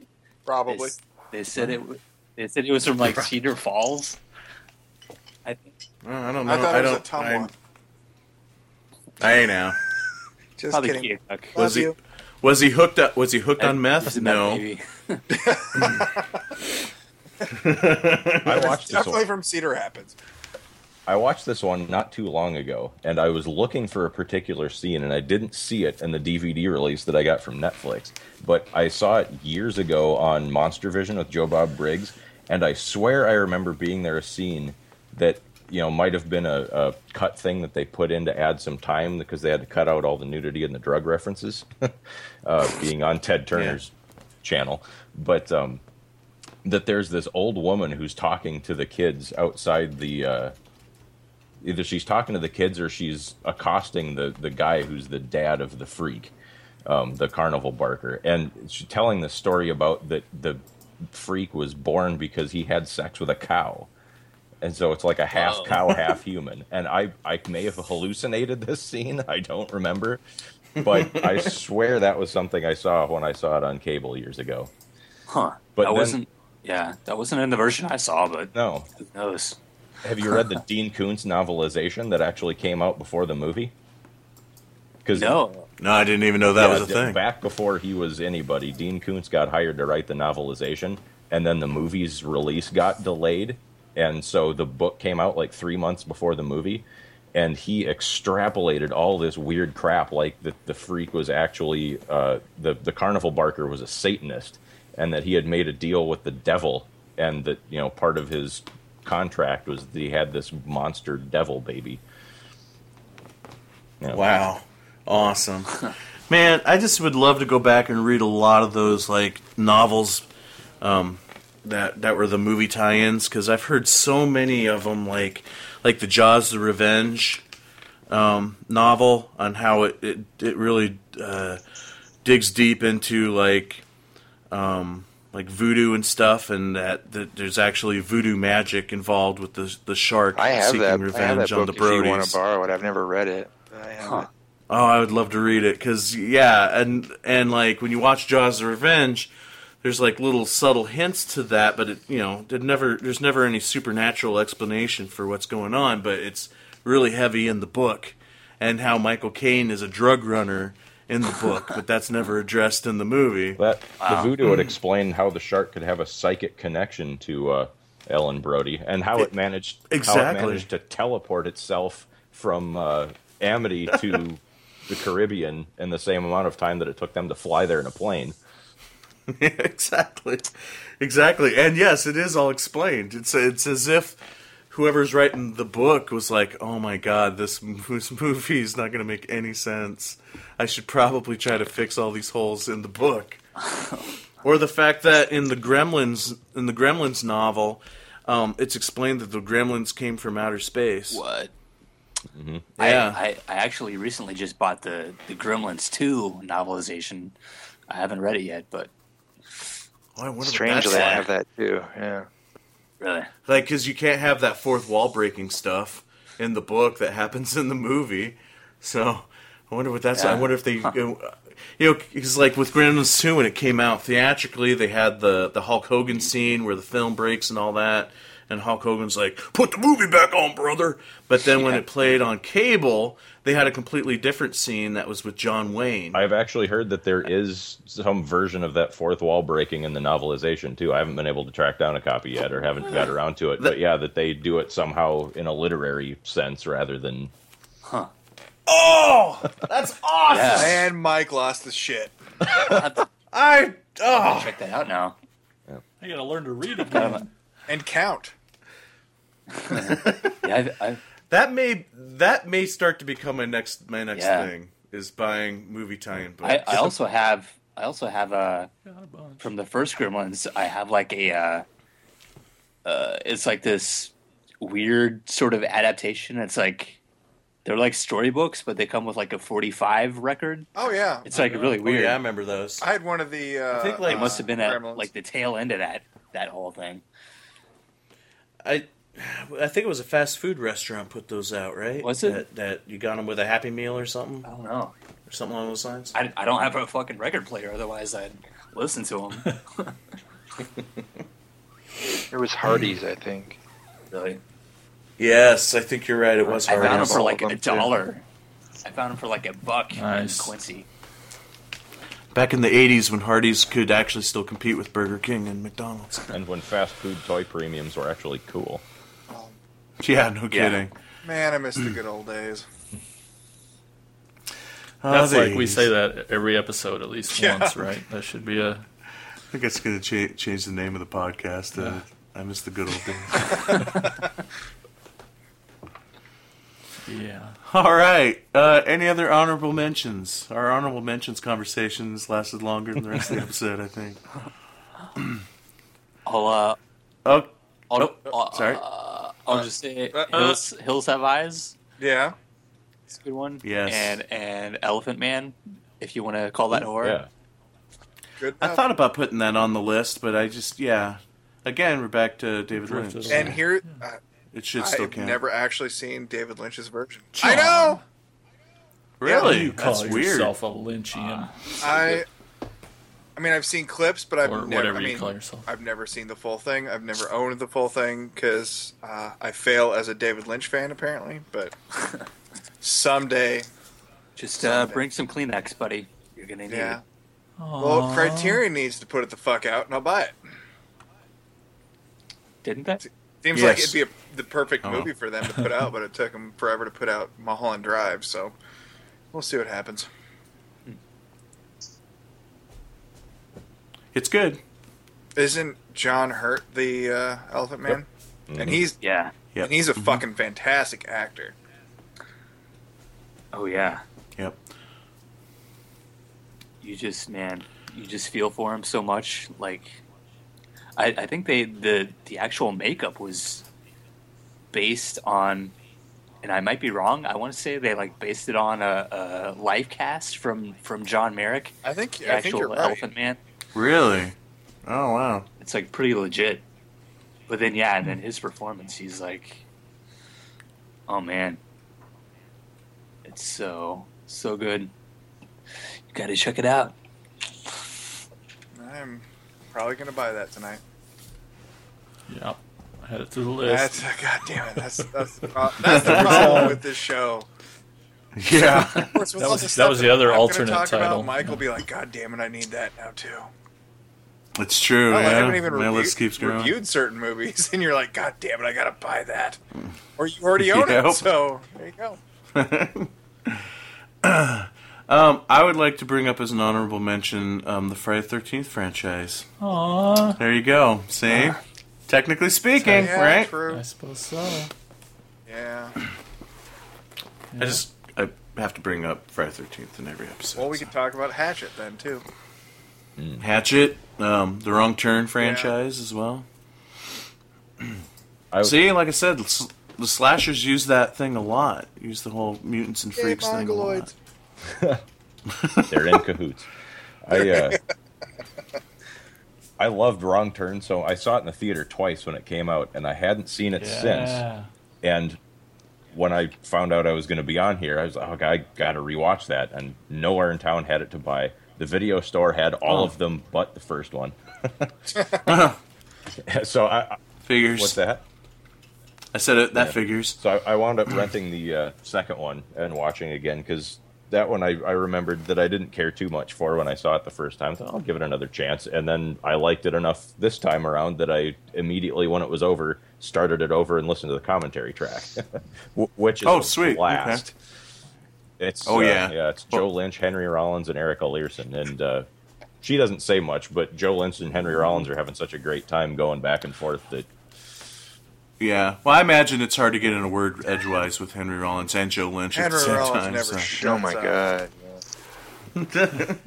Probably. They said it was from Cedar Falls. I don't know. I thought it was a Tumblr. Hey now. Just probably kidding. Cute. Okay. Was he hooked up? Was he hooked on meth? No. I watched this one from Cedar Rapids. I watched this one not too long ago, and I was looking for a particular scene, and I didn't see it in the DVD release that I got from Netflix. But I saw it years ago on Monster Vision with Joe Bob Briggs, and I swear I remember being there a scene that might have been a cut thing that they put in to add some time because they had to cut out all the nudity and the drug references, being on Ted Turner's channel. But that there's this old woman who's talking to the kids outside the... either she's talking to the kids or she's accosting the guy who's the dad of the freak, the carnival barker. And she's telling the story about that the freak was born because he had sex with a cow. And so it's like a half cow, half human. And I may have hallucinated this scene. I don't remember. But I swear that was something I saw when I saw it on cable years ago. Huh. But that wasn't in the version I saw, but no. Who knows? Have you read the Dean Koontz novelization that actually came out before the movie? No, I didn't even know that was a thing. Back before he was anybody, Dean Koontz got hired to write the novelization, and then the movie's release got delayed, and so the book came out like 3 months before the movie, and he extrapolated all this weird crap, like that the freak was actually, the carnival barker was a Satanist, and that he had made a deal with the devil, and that, part of his... contract was that he had this monster devil baby. Wow. Awesome. Man, I just would love to go back and read a lot of those like novels that were the movie tie-ins, because I've heard so many of them, like the Jaws the Revenge novel, on how it really digs deep into like voodoo and stuff, and that there's actually voodoo magic involved with the shark seeking revenge on the Brodies. If you want to borrow it, I've never read it. I have it. Oh, I would love to read it, because and like when you watch Jaws: The Revenge, there's like little subtle hints to that, but there's never any supernatural explanation for what's going on, but it's really heavy in the book, and how Michael Caine is a drug runner in the book, but that's never addressed in the movie. The voodoo would explain how the shark could have a psychic connection to Ellen Brody, and how it managed to teleport itself from Amity to the Caribbean in the same amount of time that it took them to fly there in a plane. Exactly. And yes, it is all explained. It's as if whoever's writing the book was like, oh my god, this movie's not going to make any sense. I should probably try to fix all these holes in the book. Or the fact that in the Gremlins novel, it's explained that the Gremlins came from outer space. What? Mm-hmm. Yeah. I actually recently just bought the Gremlins 2 novelization. I haven't read it yet, but... Oh, strangely, I have that too, yeah. Really? Like, because you can't have that fourth wall breaking stuff in the book that happens in the movie. So I wonder what that's. Yeah. I wonder if they, because like with Gremlins 2 when it came out theatrically, they had the Hulk Hogan scene where the film breaks and all that, and Hulk Hogan's like, "Put the movie back on, brother." But then when it played on cable, they had a completely different scene that was with John Wayne. I've actually heard that there is some version of that fourth wall breaking in the novelization, too. I haven't been able to track down a copy yet, or haven't got around to it. But yeah, that they do it somehow in a literary sense rather than... Huh. Oh! That's awesome! Yeah. Man, Mike lost the shit. I'll check that out now. Yeah. I gotta learn to read again. And count. That may start to become my next thing, is buying movie tie-in books. I also have from the first Gremlins, I have like a it's like this weird sort of adaptation. It's like they're like storybooks, but they come with like a 45 record. Oh yeah, it's like really weird. Oh, yeah, I remember those. I had one of the. I think like it must have been at like the tail end of that whole thing. I think it was a fast food restaurant put those out, right? Was it? That you got them with a Happy Meal or something? I don't know. Or something along those lines? I don't have a fucking record player, otherwise I'd listen to them. It was Hardee's, I think. Really? Yes, I think you're right. It was Hardee's. I found them for like $1. I found them for like $1 nice. In Quincy. Back in the 80s when Hardee's could actually still compete with Burger King and McDonald's. And when fast food toy premiums were actually cool. Yeah, no kidding. Man, I miss the good old days. That's like we say that every episode at least once, right? That should be a... I think it's going to change the name of the podcast. Yeah. I miss the good old days. Yeah. All right. Any other honorable mentions? Our honorable mentions conversations lasted longer than the rest of the episode, I think. I'll just say Hills Have Eyes. Yeah. It's a good one. Yes. And Elephant Man, if you want to call that horror. Yeah. Good enough. I thought about putting that on the list, but I just, Again, we're back to David Lynch. And here... It should still count. I've never actually seen David Lynch's version. John. I know! Really? You call That's yourself weird. A Lynchian. I mean, I've seen clips, but I've never seen the full thing. I've never owned the full thing, because I fail as a David Lynch fan, apparently. But someday... Just bring some Kleenex, buddy. You're going to need it. Aww. Well, Criterion needs to put it the fuck out, and I'll buy it. Didn't that? Seems like it'd be the perfect movie for them to put out, but it took them forever to put out Mulholland Drive, so we'll see what happens. It's good. Isn't John Hurt the Elephant Man? Yep. And he's and he's a fucking fantastic actor. Oh yeah. Yep. You just feel for him so much, like. I think the actual makeup was based on, and I might be wrong. I want to say they based it on a live cast from John Marek. I think you're right. Elephant Man. Really? Oh wow! It's pretty legit. But then and then his performance, he's like, oh man, it's so good. You got to check it out. I'm probably gonna buy that tonight. Yeah, I had it to the list. God damn it! That's the problem with this show. Yeah, of course, that was the other alternate title. Mike will be like, "God damn it, I need that now too." It's true. Yeah, I haven't even reviewed certain movies, and you're like, "God damn it, I gotta buy that," or you already own it. So there you go. I would like to bring up as an honorable mention the Friday the 13th franchise. Aww. There you go. See? Technically speaking, right? True. I suppose so. Yeah. I have to bring up Friday the 13th in every episode. Well, we could talk about Hatchet then, too. Hatchet, the Wrong Turn franchise as well. See, like I said, the slashers use that thing a lot. Use the whole mutants and freaks thing a lot. They're in cahoots. I loved Wrong Turn, so I saw it in the theater twice when it came out, and I hadn't seen it since. And when I found out I was going to be on here, I was like, okay, I got to rewatch that. And nowhere in town had it to buy. The video store had all of them but the first one. So I figures. What's that? I said it, that figures. So I wound up renting the second one and watching again because. That one I remembered that I didn't care too much for when I saw it the first time. I thought, I'll give it another chance. And then I liked it enough this time around that I immediately, when it was over, started it over and listened to the commentary track, which is a blast. Okay. It's, it's Joe Lynch, Henry Rollins, and Erica Learson. And she doesn't say much, but Joe Lynch and Henry Rollins are having such a great time going back and forth that... Yeah, well, I imagine it's hard to get in a word edgewise with Henry Rollins and Joe Lynch at the same time. Oh my god,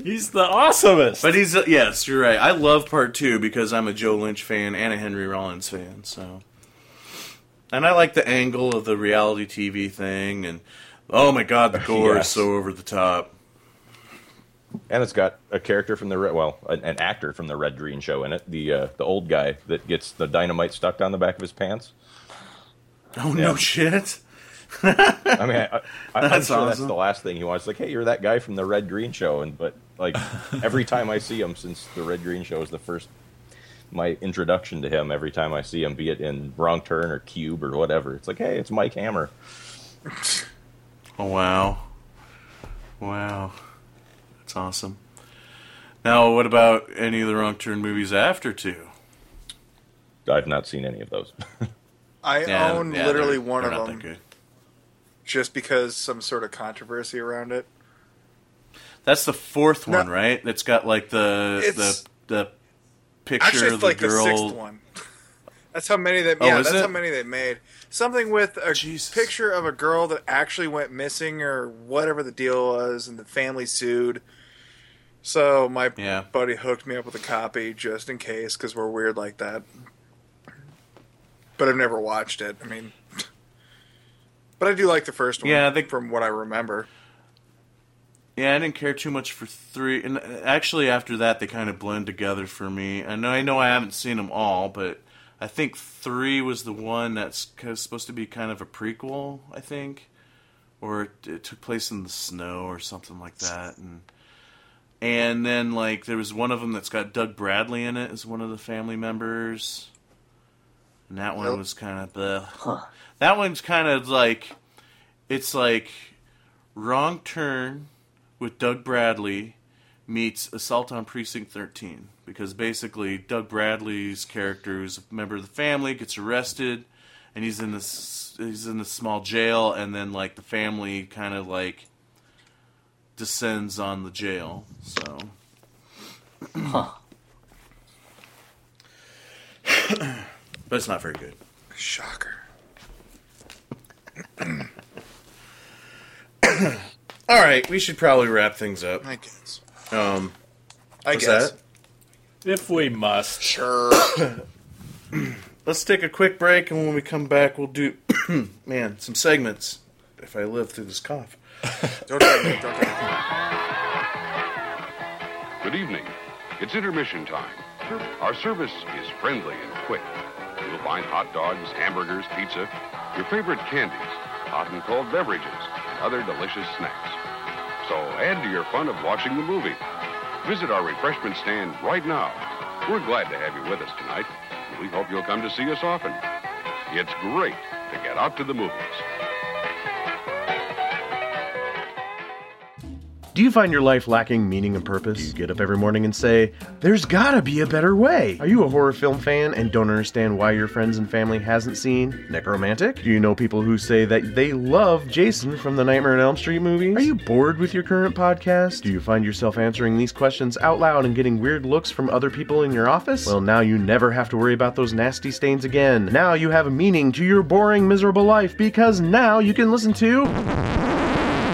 he's the awesomest. But he's yes, you're right. I love part 2 because I'm a Joe Lynch fan and a Henry Rollins fan. So, and I like the angle of the reality TV thing, and oh my god, the gore is so over the top. And it's got a character from the an actor from the Red Green Show in it. The old guy that gets the dynamite stuck down the back of his pants. Oh no shit! I mean, I'm sure that's the last thing he wants. Like, hey, you're that guy from the Red Green Show, but every time I see him, since the Red Green Show is my introduction to him. Every time I see him, be it in Wrong Turn or Cube or whatever, it's like, hey, it's Mike Hammer. Oh wow. Wow. That's awesome. Now, what about any of the Wrong Turn movies after 2? I've not seen any of those. I own literally one of them. Good. Just because some sort of controversy around it. That's the 4th one, right? That's got like the picture actually, of the like girl. The 6th one. That's how many they. Yeah, that's how many they made. Something with a picture of a girl that actually went missing or whatever the deal was, and the family sued. So my buddy hooked me up with a copy just in case, because we're weird like that. But I've never watched it. I mean, but I do like the first one. Yeah, from what I remember. Yeah, I didn't care too much for 3, and actually after that they kind of blend together for me. I know I haven't seen them all, but I think 3 was the one that's supposed to be kind of a prequel, I think, or it took place in the snow or something like that, and then like there was one of them that's got Doug Bradley in it as one of the family members, and that one was kind of that one's kind of like it's like Wrong Turn with Doug Bradley meets Assault on Precinct 13. Because basically, Doug Bradley's character, who's a member of the family, gets arrested, and he's in this small jail, and then like the family kind of like descends on the jail. So, but it's not very good. Shocker. All right, we should probably wrap things up. I guess. If we must. Sure. Let's take a quick break, and when we come back, we'll do, some segments. If I live through this cough. Don't try me. Good evening. It's intermission time. Our service is friendly and quick. You'll find hot dogs, hamburgers, pizza, your favorite candies, hot and cold beverages, and other delicious snacks. So add to your fun of watching the movie. Visit our refreshment stand right now. We're glad to have you with us tonight, and we hope you'll come to see us often. It's great to get out to the movies. Do you find your life lacking meaning and purpose? Do you get up every morning and say, there's gotta be a better way? Are you a horror film fan and don't understand why your friends and family hasn't seen Necromantic? Do you know people who say that they love Jason from the Nightmare on Elm Street movies? Are you bored with your current podcast? Do you find yourself answering these questions out loud and getting weird looks from other people in your office? Well, now you never have to worry about those nasty stains again. Now you have a meaning to your boring, miserable life, because now you can listen to...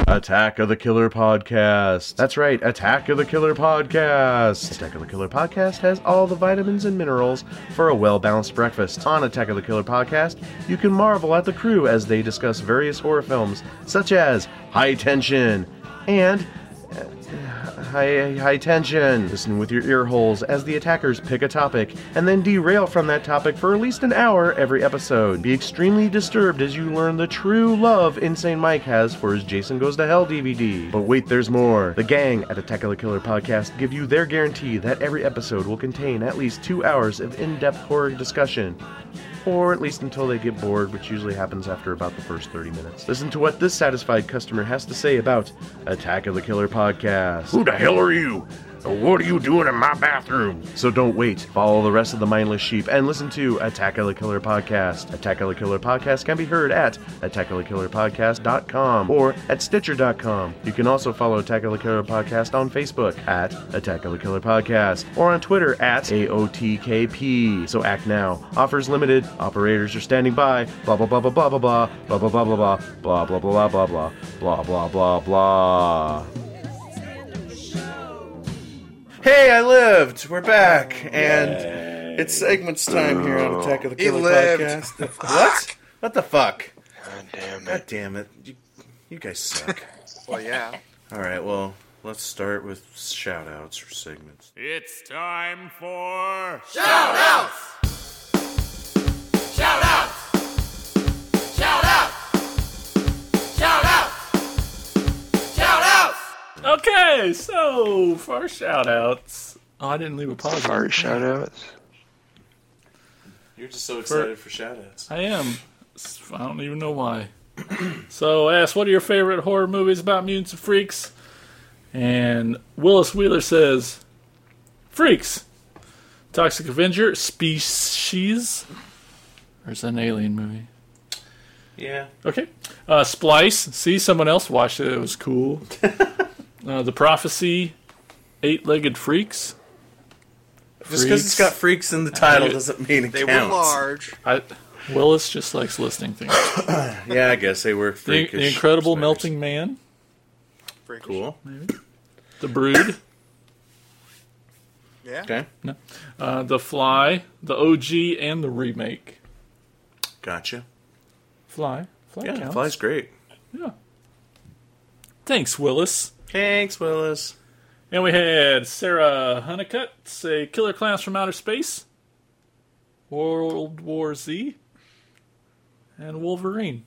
Attack of the Killer Podcast. That's right, Attack of the Killer Podcast. Attack of the Killer Podcast has all the vitamins and minerals for a well-balanced breakfast. On Attack of the Killer Podcast, you can marvel at the crew as they discuss various horror films, such as High Tension and... High Tension. Listen with your ear holes as the attackers pick a topic and then derail from that topic for at least an hour every episode. Be extremely disturbed as you learn the true love Insane Mike has for his Jason Goes to Hell DVD. But wait, there's more. The gang at Attack of the Killer Podcast give you their guarantee that every episode will contain at least 2 hours of in-depth horror discussion. Or at least until they get bored, which usually happens after about the first 30 minutes. Listen to what this satisfied customer has to say about Attack of the Killer Podcast. Who the hell are you? What are you doing in my bathroom? So don't wait. Follow the rest of the mindless sheep and listen to Attack of the Killer Podcast. Attack of the Killer Podcast can be heard at attackofthekillerpodcast.com or at stitcher.com. You can also follow Attack of the Killer Podcast on Facebook at Attack of the Killer Podcast or on Twitter at AOTKP. So act now. Offers limited. Operators are standing by. Blah, blah, blah, blah, blah, blah, blah, blah, blah, blah, blah, blah, blah, blah, blah, blah, blah, blah, blah, blah, blah. Hey, I lived! We're back, and it's segments time here on Attack of the Killer Podcast. What? What the fuck? God damn it. You guys suck. Well, yeah. Alright, well, let's start with shout-outs or segments. It's time for... Shout-outs! Shout-outs! Shout-outs! Shout-outs! Okay, so for our shout-outs... Oh, I didn't leave a pause. For our shout-outs? You're just so excited for shout-outs. I am. I don't even know why. So, ask, what are your favorite horror movies about mutants and freaks? And Willis Wheeler says, Freaks. Toxic Avenger, Species. Or is that an alien movie? Yeah. Okay. Splice. See, someone else watched it. It was cool. The Prophecy, Eight-Legged Freaks. Just because it's got freaks in the title doesn't mean it counts. They were large. Willis just likes listing things. Yeah, I guess they were freakish. The Incredible Melting Man. Freakish. Cool. Maybe. The Brood. Yeah. Okay. No. The Fly, the OG, and the remake. Gotcha. Fly yeah, counts. Fly's great. Yeah. Thanks, Willis. And we had Sarah Hunnicutt say Killer Clowns from Outer Space, World War Z, and Wolverine.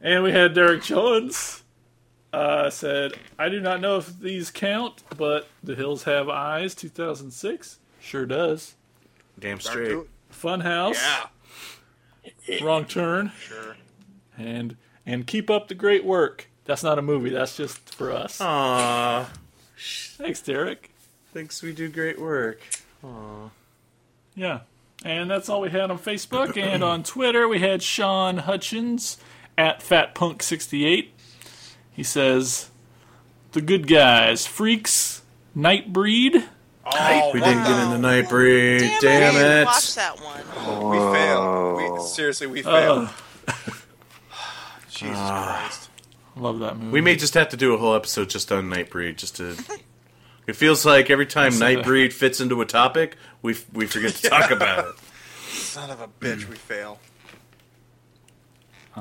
And we had Derek Jones said, I do not know if these count, but The Hills Have Eyes, 2006. Sure does. Damn straight. Funhouse. Yeah. Wrong Turn. Sure. And Keep Up the Great Work. That's not a movie. That's just for us. Aww. Thanks, Derek. Thanks, we do great work. Aww. Yeah. And that's all we had on Facebook. And on Twitter, we had Sean Hutchins at FatPunk68. He says, the good guys, Freaks, Nightbreed. Oh, we didn't get into Nightbreed. Damn it. We watched that one. Oh. We failed. We failed. Jesus Christ. Love that movie. We may just have to do a whole episode just on Nightbreed. It feels like every time Nightbreed fits into a topic, we forget to talk about it. Son of a bitch, we fail.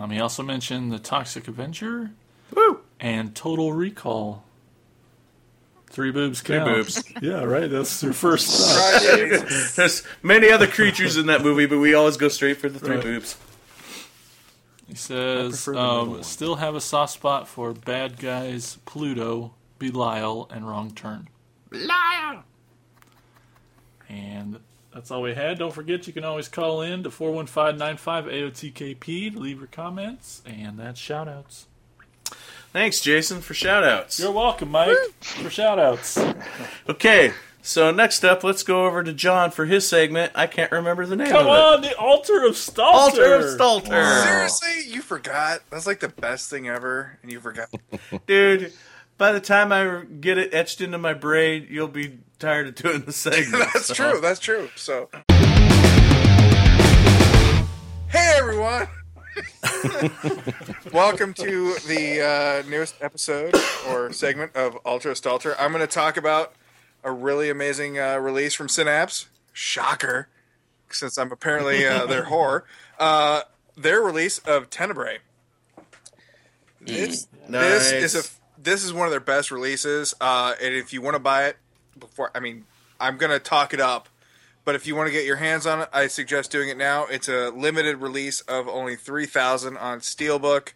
He also mentioned The Toxic Avenger. Woo! And Total Recall. Three boobs count. Yeah, right? That's your first time. There's many other creatures in that movie, but we always go straight for the three boobs. He says, still have a soft spot for Bad Guys, Pluto, Belial, and Wrong Turn. Belial! And that's all we had. Don't forget, you can always call in to 415-95-AOTKP to leave your comments, and that's shout-outs. Thanks, Jason, for shout-outs. You're welcome, Mike, for shout-outs. Okay, so next up, let's go over to John for his segment. I can't remember the name of it. Come on, the Altar of Stalter. Wow. Seriously? You forgot? That's like the best thing ever, and you forgot. Dude, by the time I get it etched into my brain, you'll be tired of doing the segment. That's true. So, hey, everyone. Welcome to the newest episode or segment of Altar of Stalter. I'm going to talk about a really amazing release from Synapse. Shocker, since I'm apparently their whore. Their release of Tenebrae. Nice. This is one of their best releases. And if you want to buy it, I'm going to talk it up. But if you want to get your hands on it, I suggest doing it now. It's a limited release of only 3,000 on Steelbook.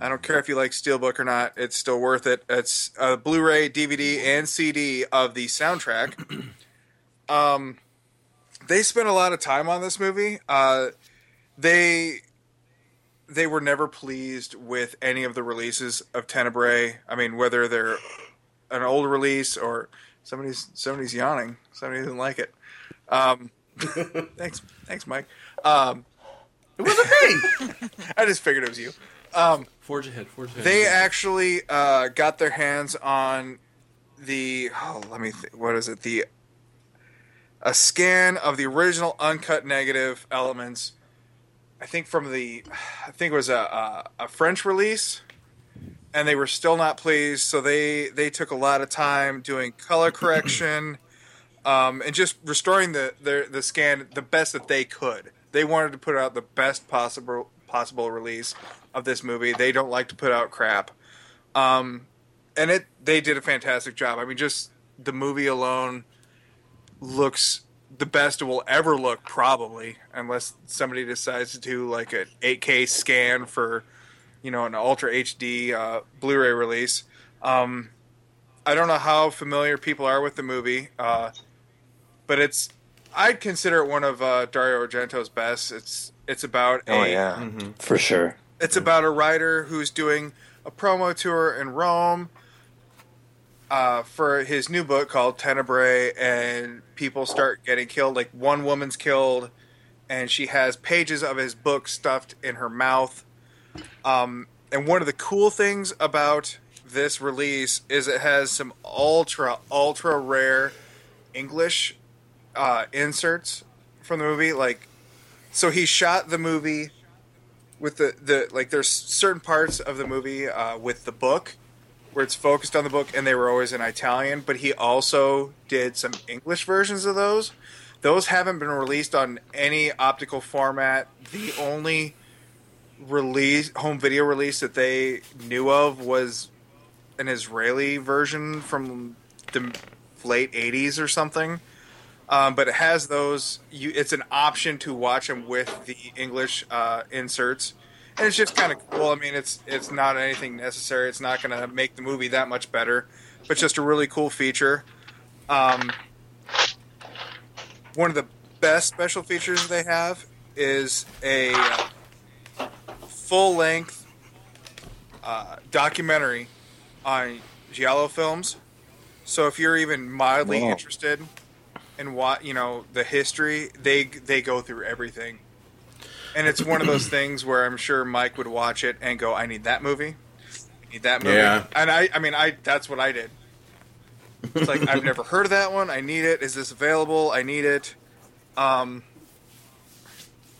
I don't care if you like Steelbook or not. It's still worth it. It's a Blu-ray, DVD, and CD of the soundtrack. They spent a lot of time on this movie. They were never pleased with any of the releases of Tenebrae. I mean, whether they're an old release or somebody's yawning. Somebody didn't like it. Thanks, Mike. It wasn't me. I just figured it was you. Forge ahead. They actually got their hands on a scan of the original uncut negative elements. I think it was a French release, and they were still not pleased. So they took a lot of time doing color correction, and just restoring the scan the best that they could. They wanted to put out the best possible release of this movie. They don't like to put out crap. They did a fantastic job. I mean, just the movie alone looks the best it will ever look, probably, unless somebody decides to do like an 8K scan for, an Ultra HD Blu-ray release. I don't know how familiar people are with the movie, but I'd consider it one of Dario Argento's best. It's about a writer who's doing a promo tour in Rome for his new book called Tenebrae, and people start getting killed. Like, one woman's killed, and she has pages of his book stuffed in her mouth. And one of the cool things about this release is it has some ultra rare English inserts from the movie. Like, so he shot the movie with the like, there's certain parts of the movie with the book where it's focused on the book, and they were always in Italian, but he also did some English versions of those. Those haven't been released on any optical format. The only release, home video release, that they knew of was an Israeli version from the late 80s or something. But it has those. It's an option to watch them with the English inserts. And it's just kind of cool. I mean, it's not anything necessary. It's not going to make the movie that much better, but just a really cool feature. One of the best special features they have is a full-length documentary on giallo films. So if you're even mildly interested in what, you know, the history, they go through everything. And it's one of those things where I'm sure Mike would watch it and go, I need that movie. I need that movie. Yeah. And I mean, that's what I did. It's like, I've never heard of that one. I need it. Is this available? I need it. Yeah,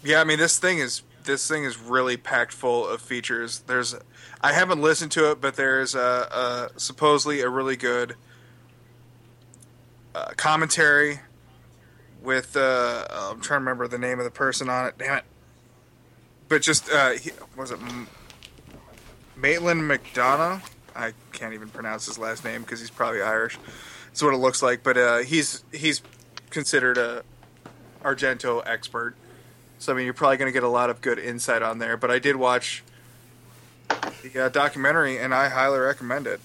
I mean, this thing is really packed full of features. I haven't listened to it, but there's a supposedly a really good commentary with I'm trying to remember the name of the person on it. Damn it! But just was it Maitland McDonough? I can't even pronounce his last name because he's probably Irish. That's what it looks like. But he's considered a Argento expert. So, I mean, you're probably going to get a lot of good insight on there. But I did watch the documentary, and I highly recommend it.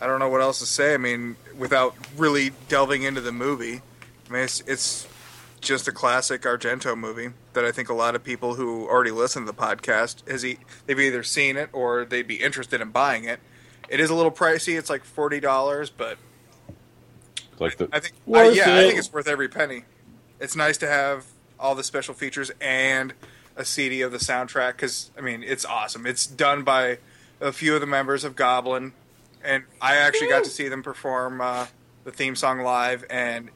I don't know what else to say. I mean, without really delving into the movie, I mean, it's just a classic Argento movie that I think a lot of people who already listen to the podcast, they've either seen it or they'd be interested in buying it. It is a little pricey. It's like $40, but I think it's worth every penny. It's nice to have all the special features and a CD of the soundtrack because, I mean, it's awesome. It's done by a few of the members of Goblin, and I actually got to see them perform the theme song live, and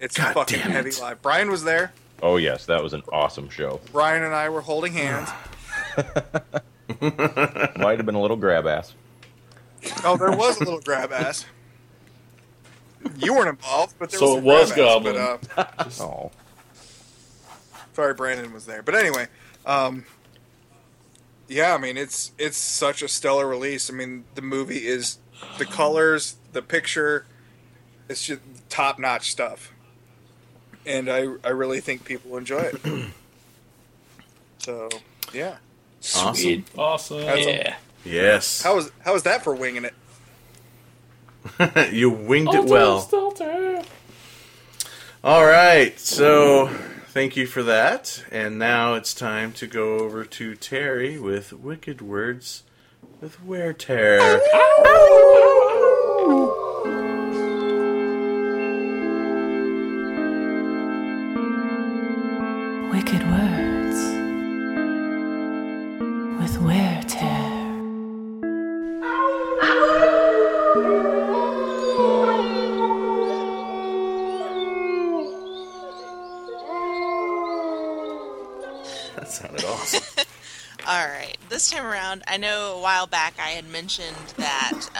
it's fucking heavy live. Brian was there. Oh, yes. That was an awesome show. Brian and I were holding hands. Might have been a little grab-ass. Oh, there was a little grab-ass. You weren't involved, but there was Goblin. But, oh. Sorry, Brandon was there. But anyway, yeah, I mean, it's such a stellar release. I mean, the movie is, the colors, the picture, it's just top-notch stuff. And I really think people enjoy it. So, yeah. Sweet. Awesome. Yeah. Yes. How was that for winging it? You winged it well. All right, so... Thank you for that. And now it's time to go over to Terry with Wicked Words with Were Terror. Wicked Words with Were Terror. That sounded awesome. All right. This time around, I know a while back I had mentioned that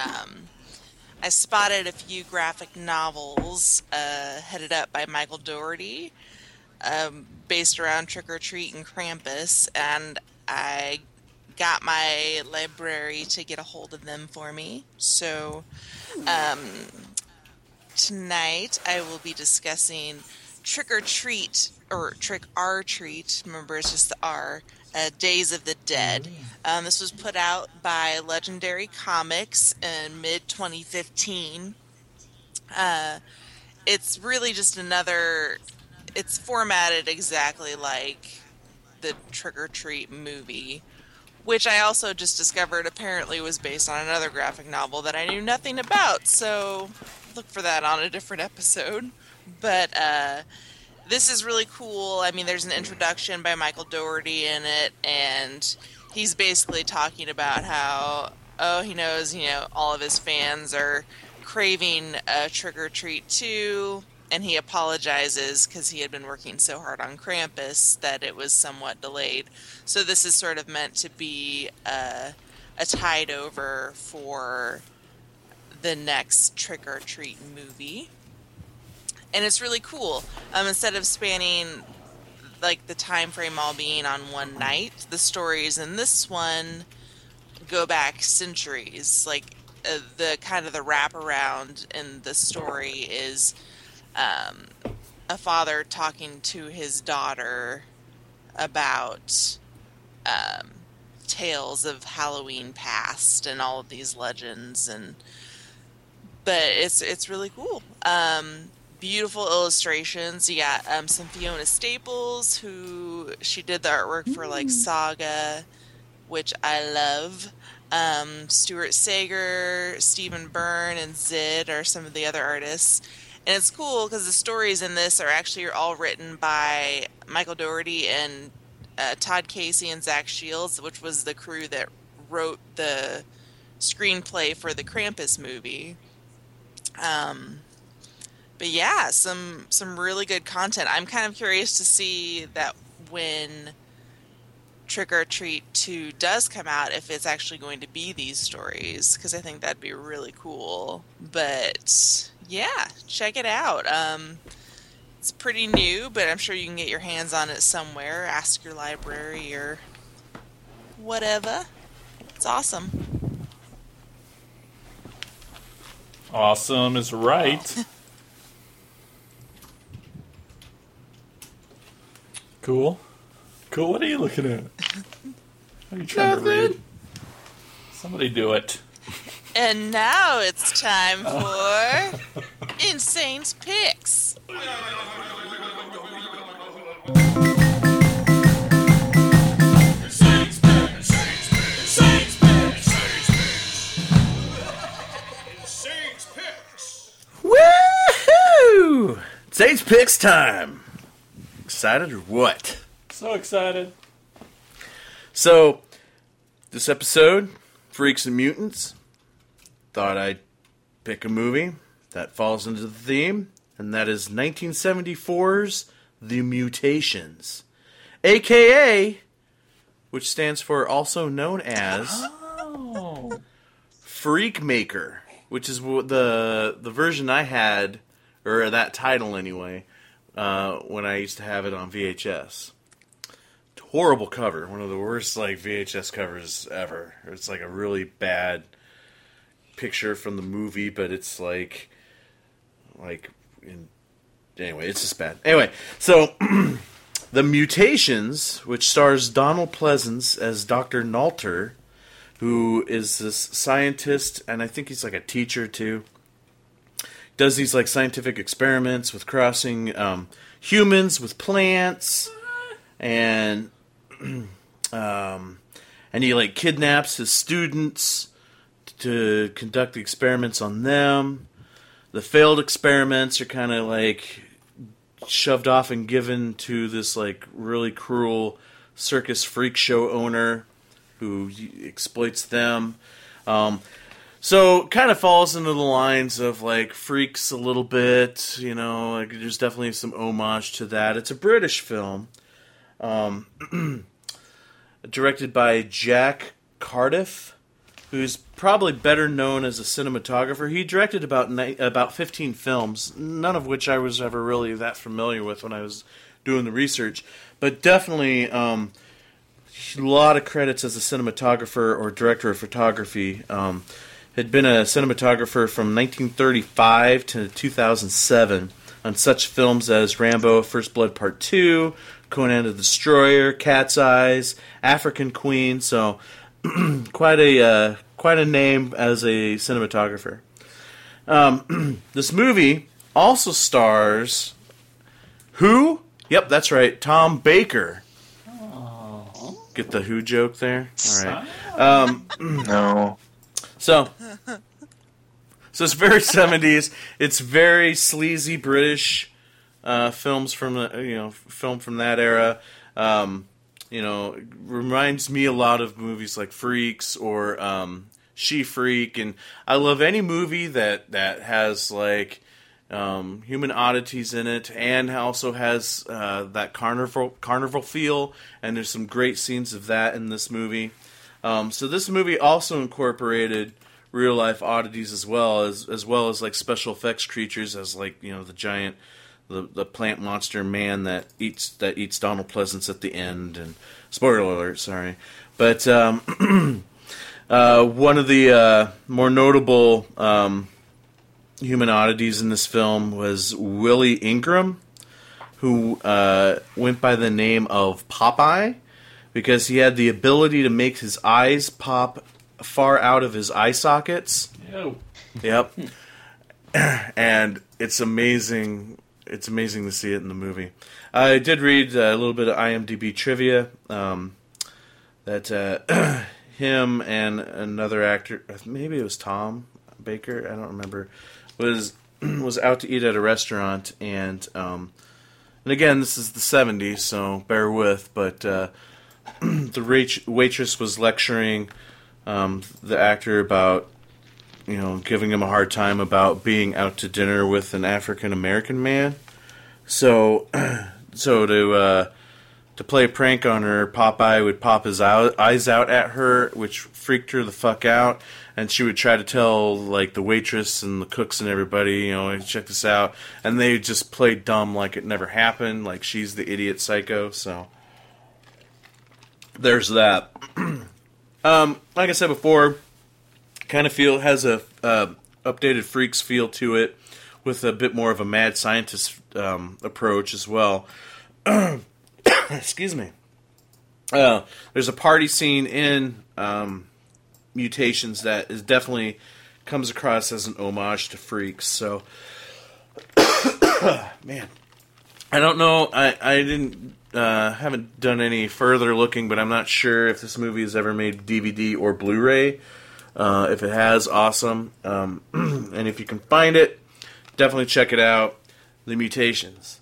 I spotted a few graphic novels headed up by Michael Dougherty based around Trick or Treat and Krampus, and I got my library to get a hold of them for me. So tonight I will be discussing Trick or Treat, or Trick R Treat, remember it's just the R, Days of the Dead. This was put out by Legendary Comics in mid-2015. It's really just it's formatted exactly like the Trick or Treat movie, which I also just discovered apparently was based on another graphic novel that I knew nothing about, so look for that on a different episode. But this is really cool. I mean, there's an introduction by Michael Dougherty in it, and he's basically talking about how, oh, he knows, you know, all of his fans are craving a trick-or-treat too, and he apologizes because he had been working so hard on Krampus that it was somewhat delayed. So this is sort of meant to be a tide over for the next trick-or-treat movie. And it's really cool. Instead of spanning like the time frame all being on one night, the stories in this one go back centuries. Like the kind of the wraparound in the story is a father talking to his daughter about tales of Halloween past and all of these legends, but it's really cool. Beautiful illustrations. You got some Fiona Staples, who she did the artwork for like Saga, which I love. Stuart Sager, Stephen Byrne, and Zid are some of the other artists. And it's cool because the stories in this are actually all written by Michael Dougherty and Todd Casey and Zach Shields, which was the crew that wrote the screenplay for the Krampus movie. But yeah, some really good content. I'm kind of curious to see that when Trick or Treat 2 does come out, if it's actually going to be these stories, because I think that'd be really cool. But yeah, check it out. It's pretty new, but I'm sure you can get your hands on it somewhere. Ask your library or whatever. It's awesome. Awesome is right. Wow. Cool. What are you looking at? What are you trying to read? Somebody do it. And now it's time for Insane's Picks. Woohoo! Insane's Picks time. Excited or what? So excited. So, this episode, Freaks and Mutants, thought I'd pick a movie that falls into the theme, and that is 1974's The Mutations, a.k.a., which stands for also known as Freak Maker, which is the version I had, or that title anyway, when I used to have it on VHS. Horrible cover. One of the worst VHS covers ever. It's like a really bad picture from the movie, but it's anyway, it's just bad. Anyway, so The Mutations, which stars Donald Pleasance as Dr. Nalter, who is this scientist, and I think he's a teacher too. Does these scientific experiments with crossing humans with plants, and he kidnaps his students to conduct the experiments on them. The failed experiments are kind of shoved off and given to this really cruel circus freak show owner who exploits them. So it kind of falls into the lines of Freaks a little bit, there's definitely some homage to that. It's a British film, directed by Jack Cardiff, who's probably better known as a cinematographer. He directed about 15 films, none of which I was ever really that familiar with when I was doing the research, but definitely a lot of credits as a cinematographer or director of photography. Had been a cinematographer from 1935 to 2007 on such films as Rambo: First Blood Part 2, Conan the Destroyer, Cat's Eyes, African Queen. So quite a name as a cinematographer. This movie also stars who? Yep, that's right, Tom Baker. Get the Who joke there? All right. No. So it's very 70s. It's very sleazy British films from film from that era. Reminds me a lot of movies like Freaks or She-Freak, and I love any movie that has like human oddities in it, and also has that carnival feel. And there's some great scenes of that in this movie. So this movie also incorporated real life oddities as well as like special effects creatures, as like the giant, the plant monster man that eats Donald Pleasance at the end. And spoiler alert, sorry, but one of the more notable human oddities in this film was Willie Ingram, who went by the name of Popeye because he had the ability to make his eyes pop far out of his eye sockets. Ew. Yep. And it's amazing. It's amazing to see it in the movie. I did read a little bit of IMDb trivia that him and another actor, maybe it was Tom Baker, I don't remember, was out to eat at a restaurant, and again, this is the 70s, so bear with, but the waitress was lecturing the actor about, giving him a hard time about being out to dinner with an African-American man. So to play a prank on her, Popeye would pop his eyes out at her, which freaked her the fuck out. And she would try to tell, like, the waitress and the cooks and everybody, hey, check this out. And they just play dumb like it never happened, like she's the idiot psycho. So there's that. Like I said before, kind of has a updated Freaks feel to it, with a bit more of a mad scientist approach as well. Excuse me. There's a party scene in Mutations that is definitely comes across as an homage to Freaks. So, man, I don't know. I didn't haven't done any further looking, but I'm not sure if this movie is ever made DVD or Blu-ray. If it has, awesome. And if you can find it, definitely check it out. The Mutations.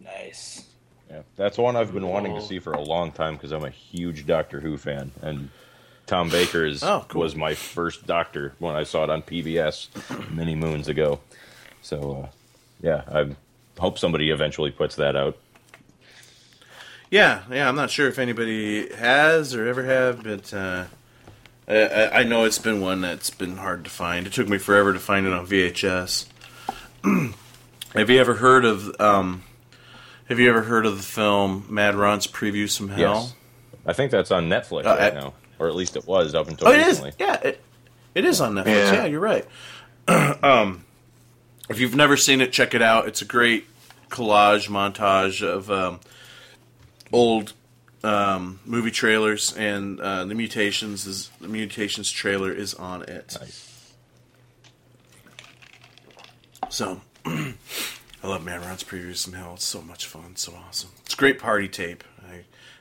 Nice. Yeah, that's one I've been wanting to see for a long time because I'm a huge Doctor Who fan, and Tom Baker was my first Doctor when I saw it on PBS many moons ago. So, yeah, I hope somebody eventually puts that out. Yeah, I'm not sure if anybody has or ever have, but... I know it's been one that's been hard to find. It took me forever to find it on VHS. Have you ever heard of the film Mad Ron's Previews from Hell? Yes. I think that's on Netflix right now, or at least it was up until recently. It is. Yeah, it is on Netflix. Yeah you're right. If you've never seen it, check it out. It's a great collage montage of old. Movie trailers, and the Mutations trailer is on it. Nice. So, I love Man Ron's Previews from Hell. It's so much fun, so awesome. It's a great party tape. I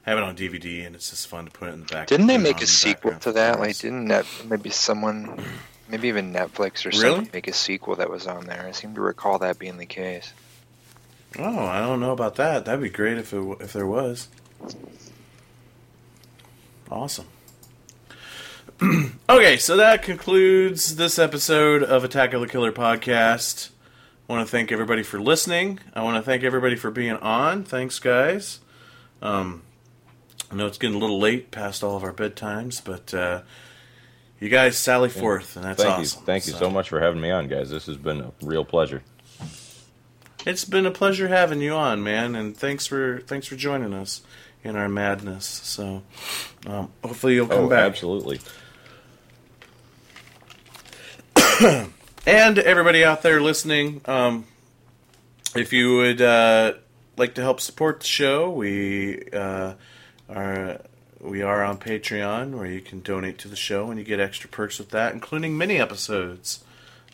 have it on DVD, and it's just fun to put it in the background. Didn't they make a sequel to that? Like, didn't maybe someone, maybe even Netflix or something, make a sequel that was on there? I seem to recall that being the case. Oh, I don't know about that. That'd be great if there was. Awesome. Okay, so that concludes this episode of Attack of the Killer Podcast. I want to thank everybody for listening. I want to thank everybody for being on. Thanks, guys. I know it's getting a little late past all of our bedtimes, but you guys sally forth, and that's awesome. Thank you so much for having me on, guys. This has been a real pleasure. It's been a pleasure having you on, man, and thanks for joining us in our madness. So, hopefully you'll come back. Absolutely. And everybody out there listening, if you would like to help support the show, we are on Patreon, where you can donate to the show and you get extra perks with that, including mini episodes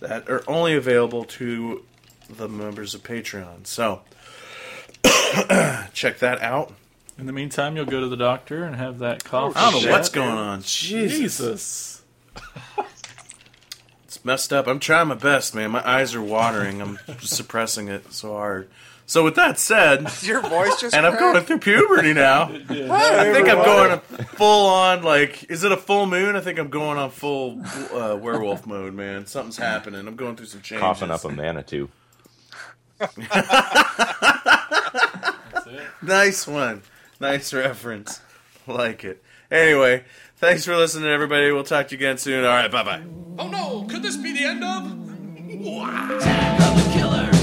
that are only available to the members of Patreon. So check that out. In the meantime, you'll go to the doctor and have that cough. I don't know what's going on. Jesus. It's messed up. I'm trying my best, man. My eyes are watering. I'm just suppressing it so hard. So with that said, your voice just I'm going through puberty now. Yeah. Hi, I think everybody. I'm going full on, like, is it a full moon? I think I'm going on full werewolf mode, man. Something's happening. I'm going through some changes. Coughing up a Manitou. That's it. Nice one. Nice reference. Like it. Anyway, thanks for listening, everybody. We'll talk to you again soon. All right, bye-bye. Oh, no. Could this be the end of? Attack of the Killer.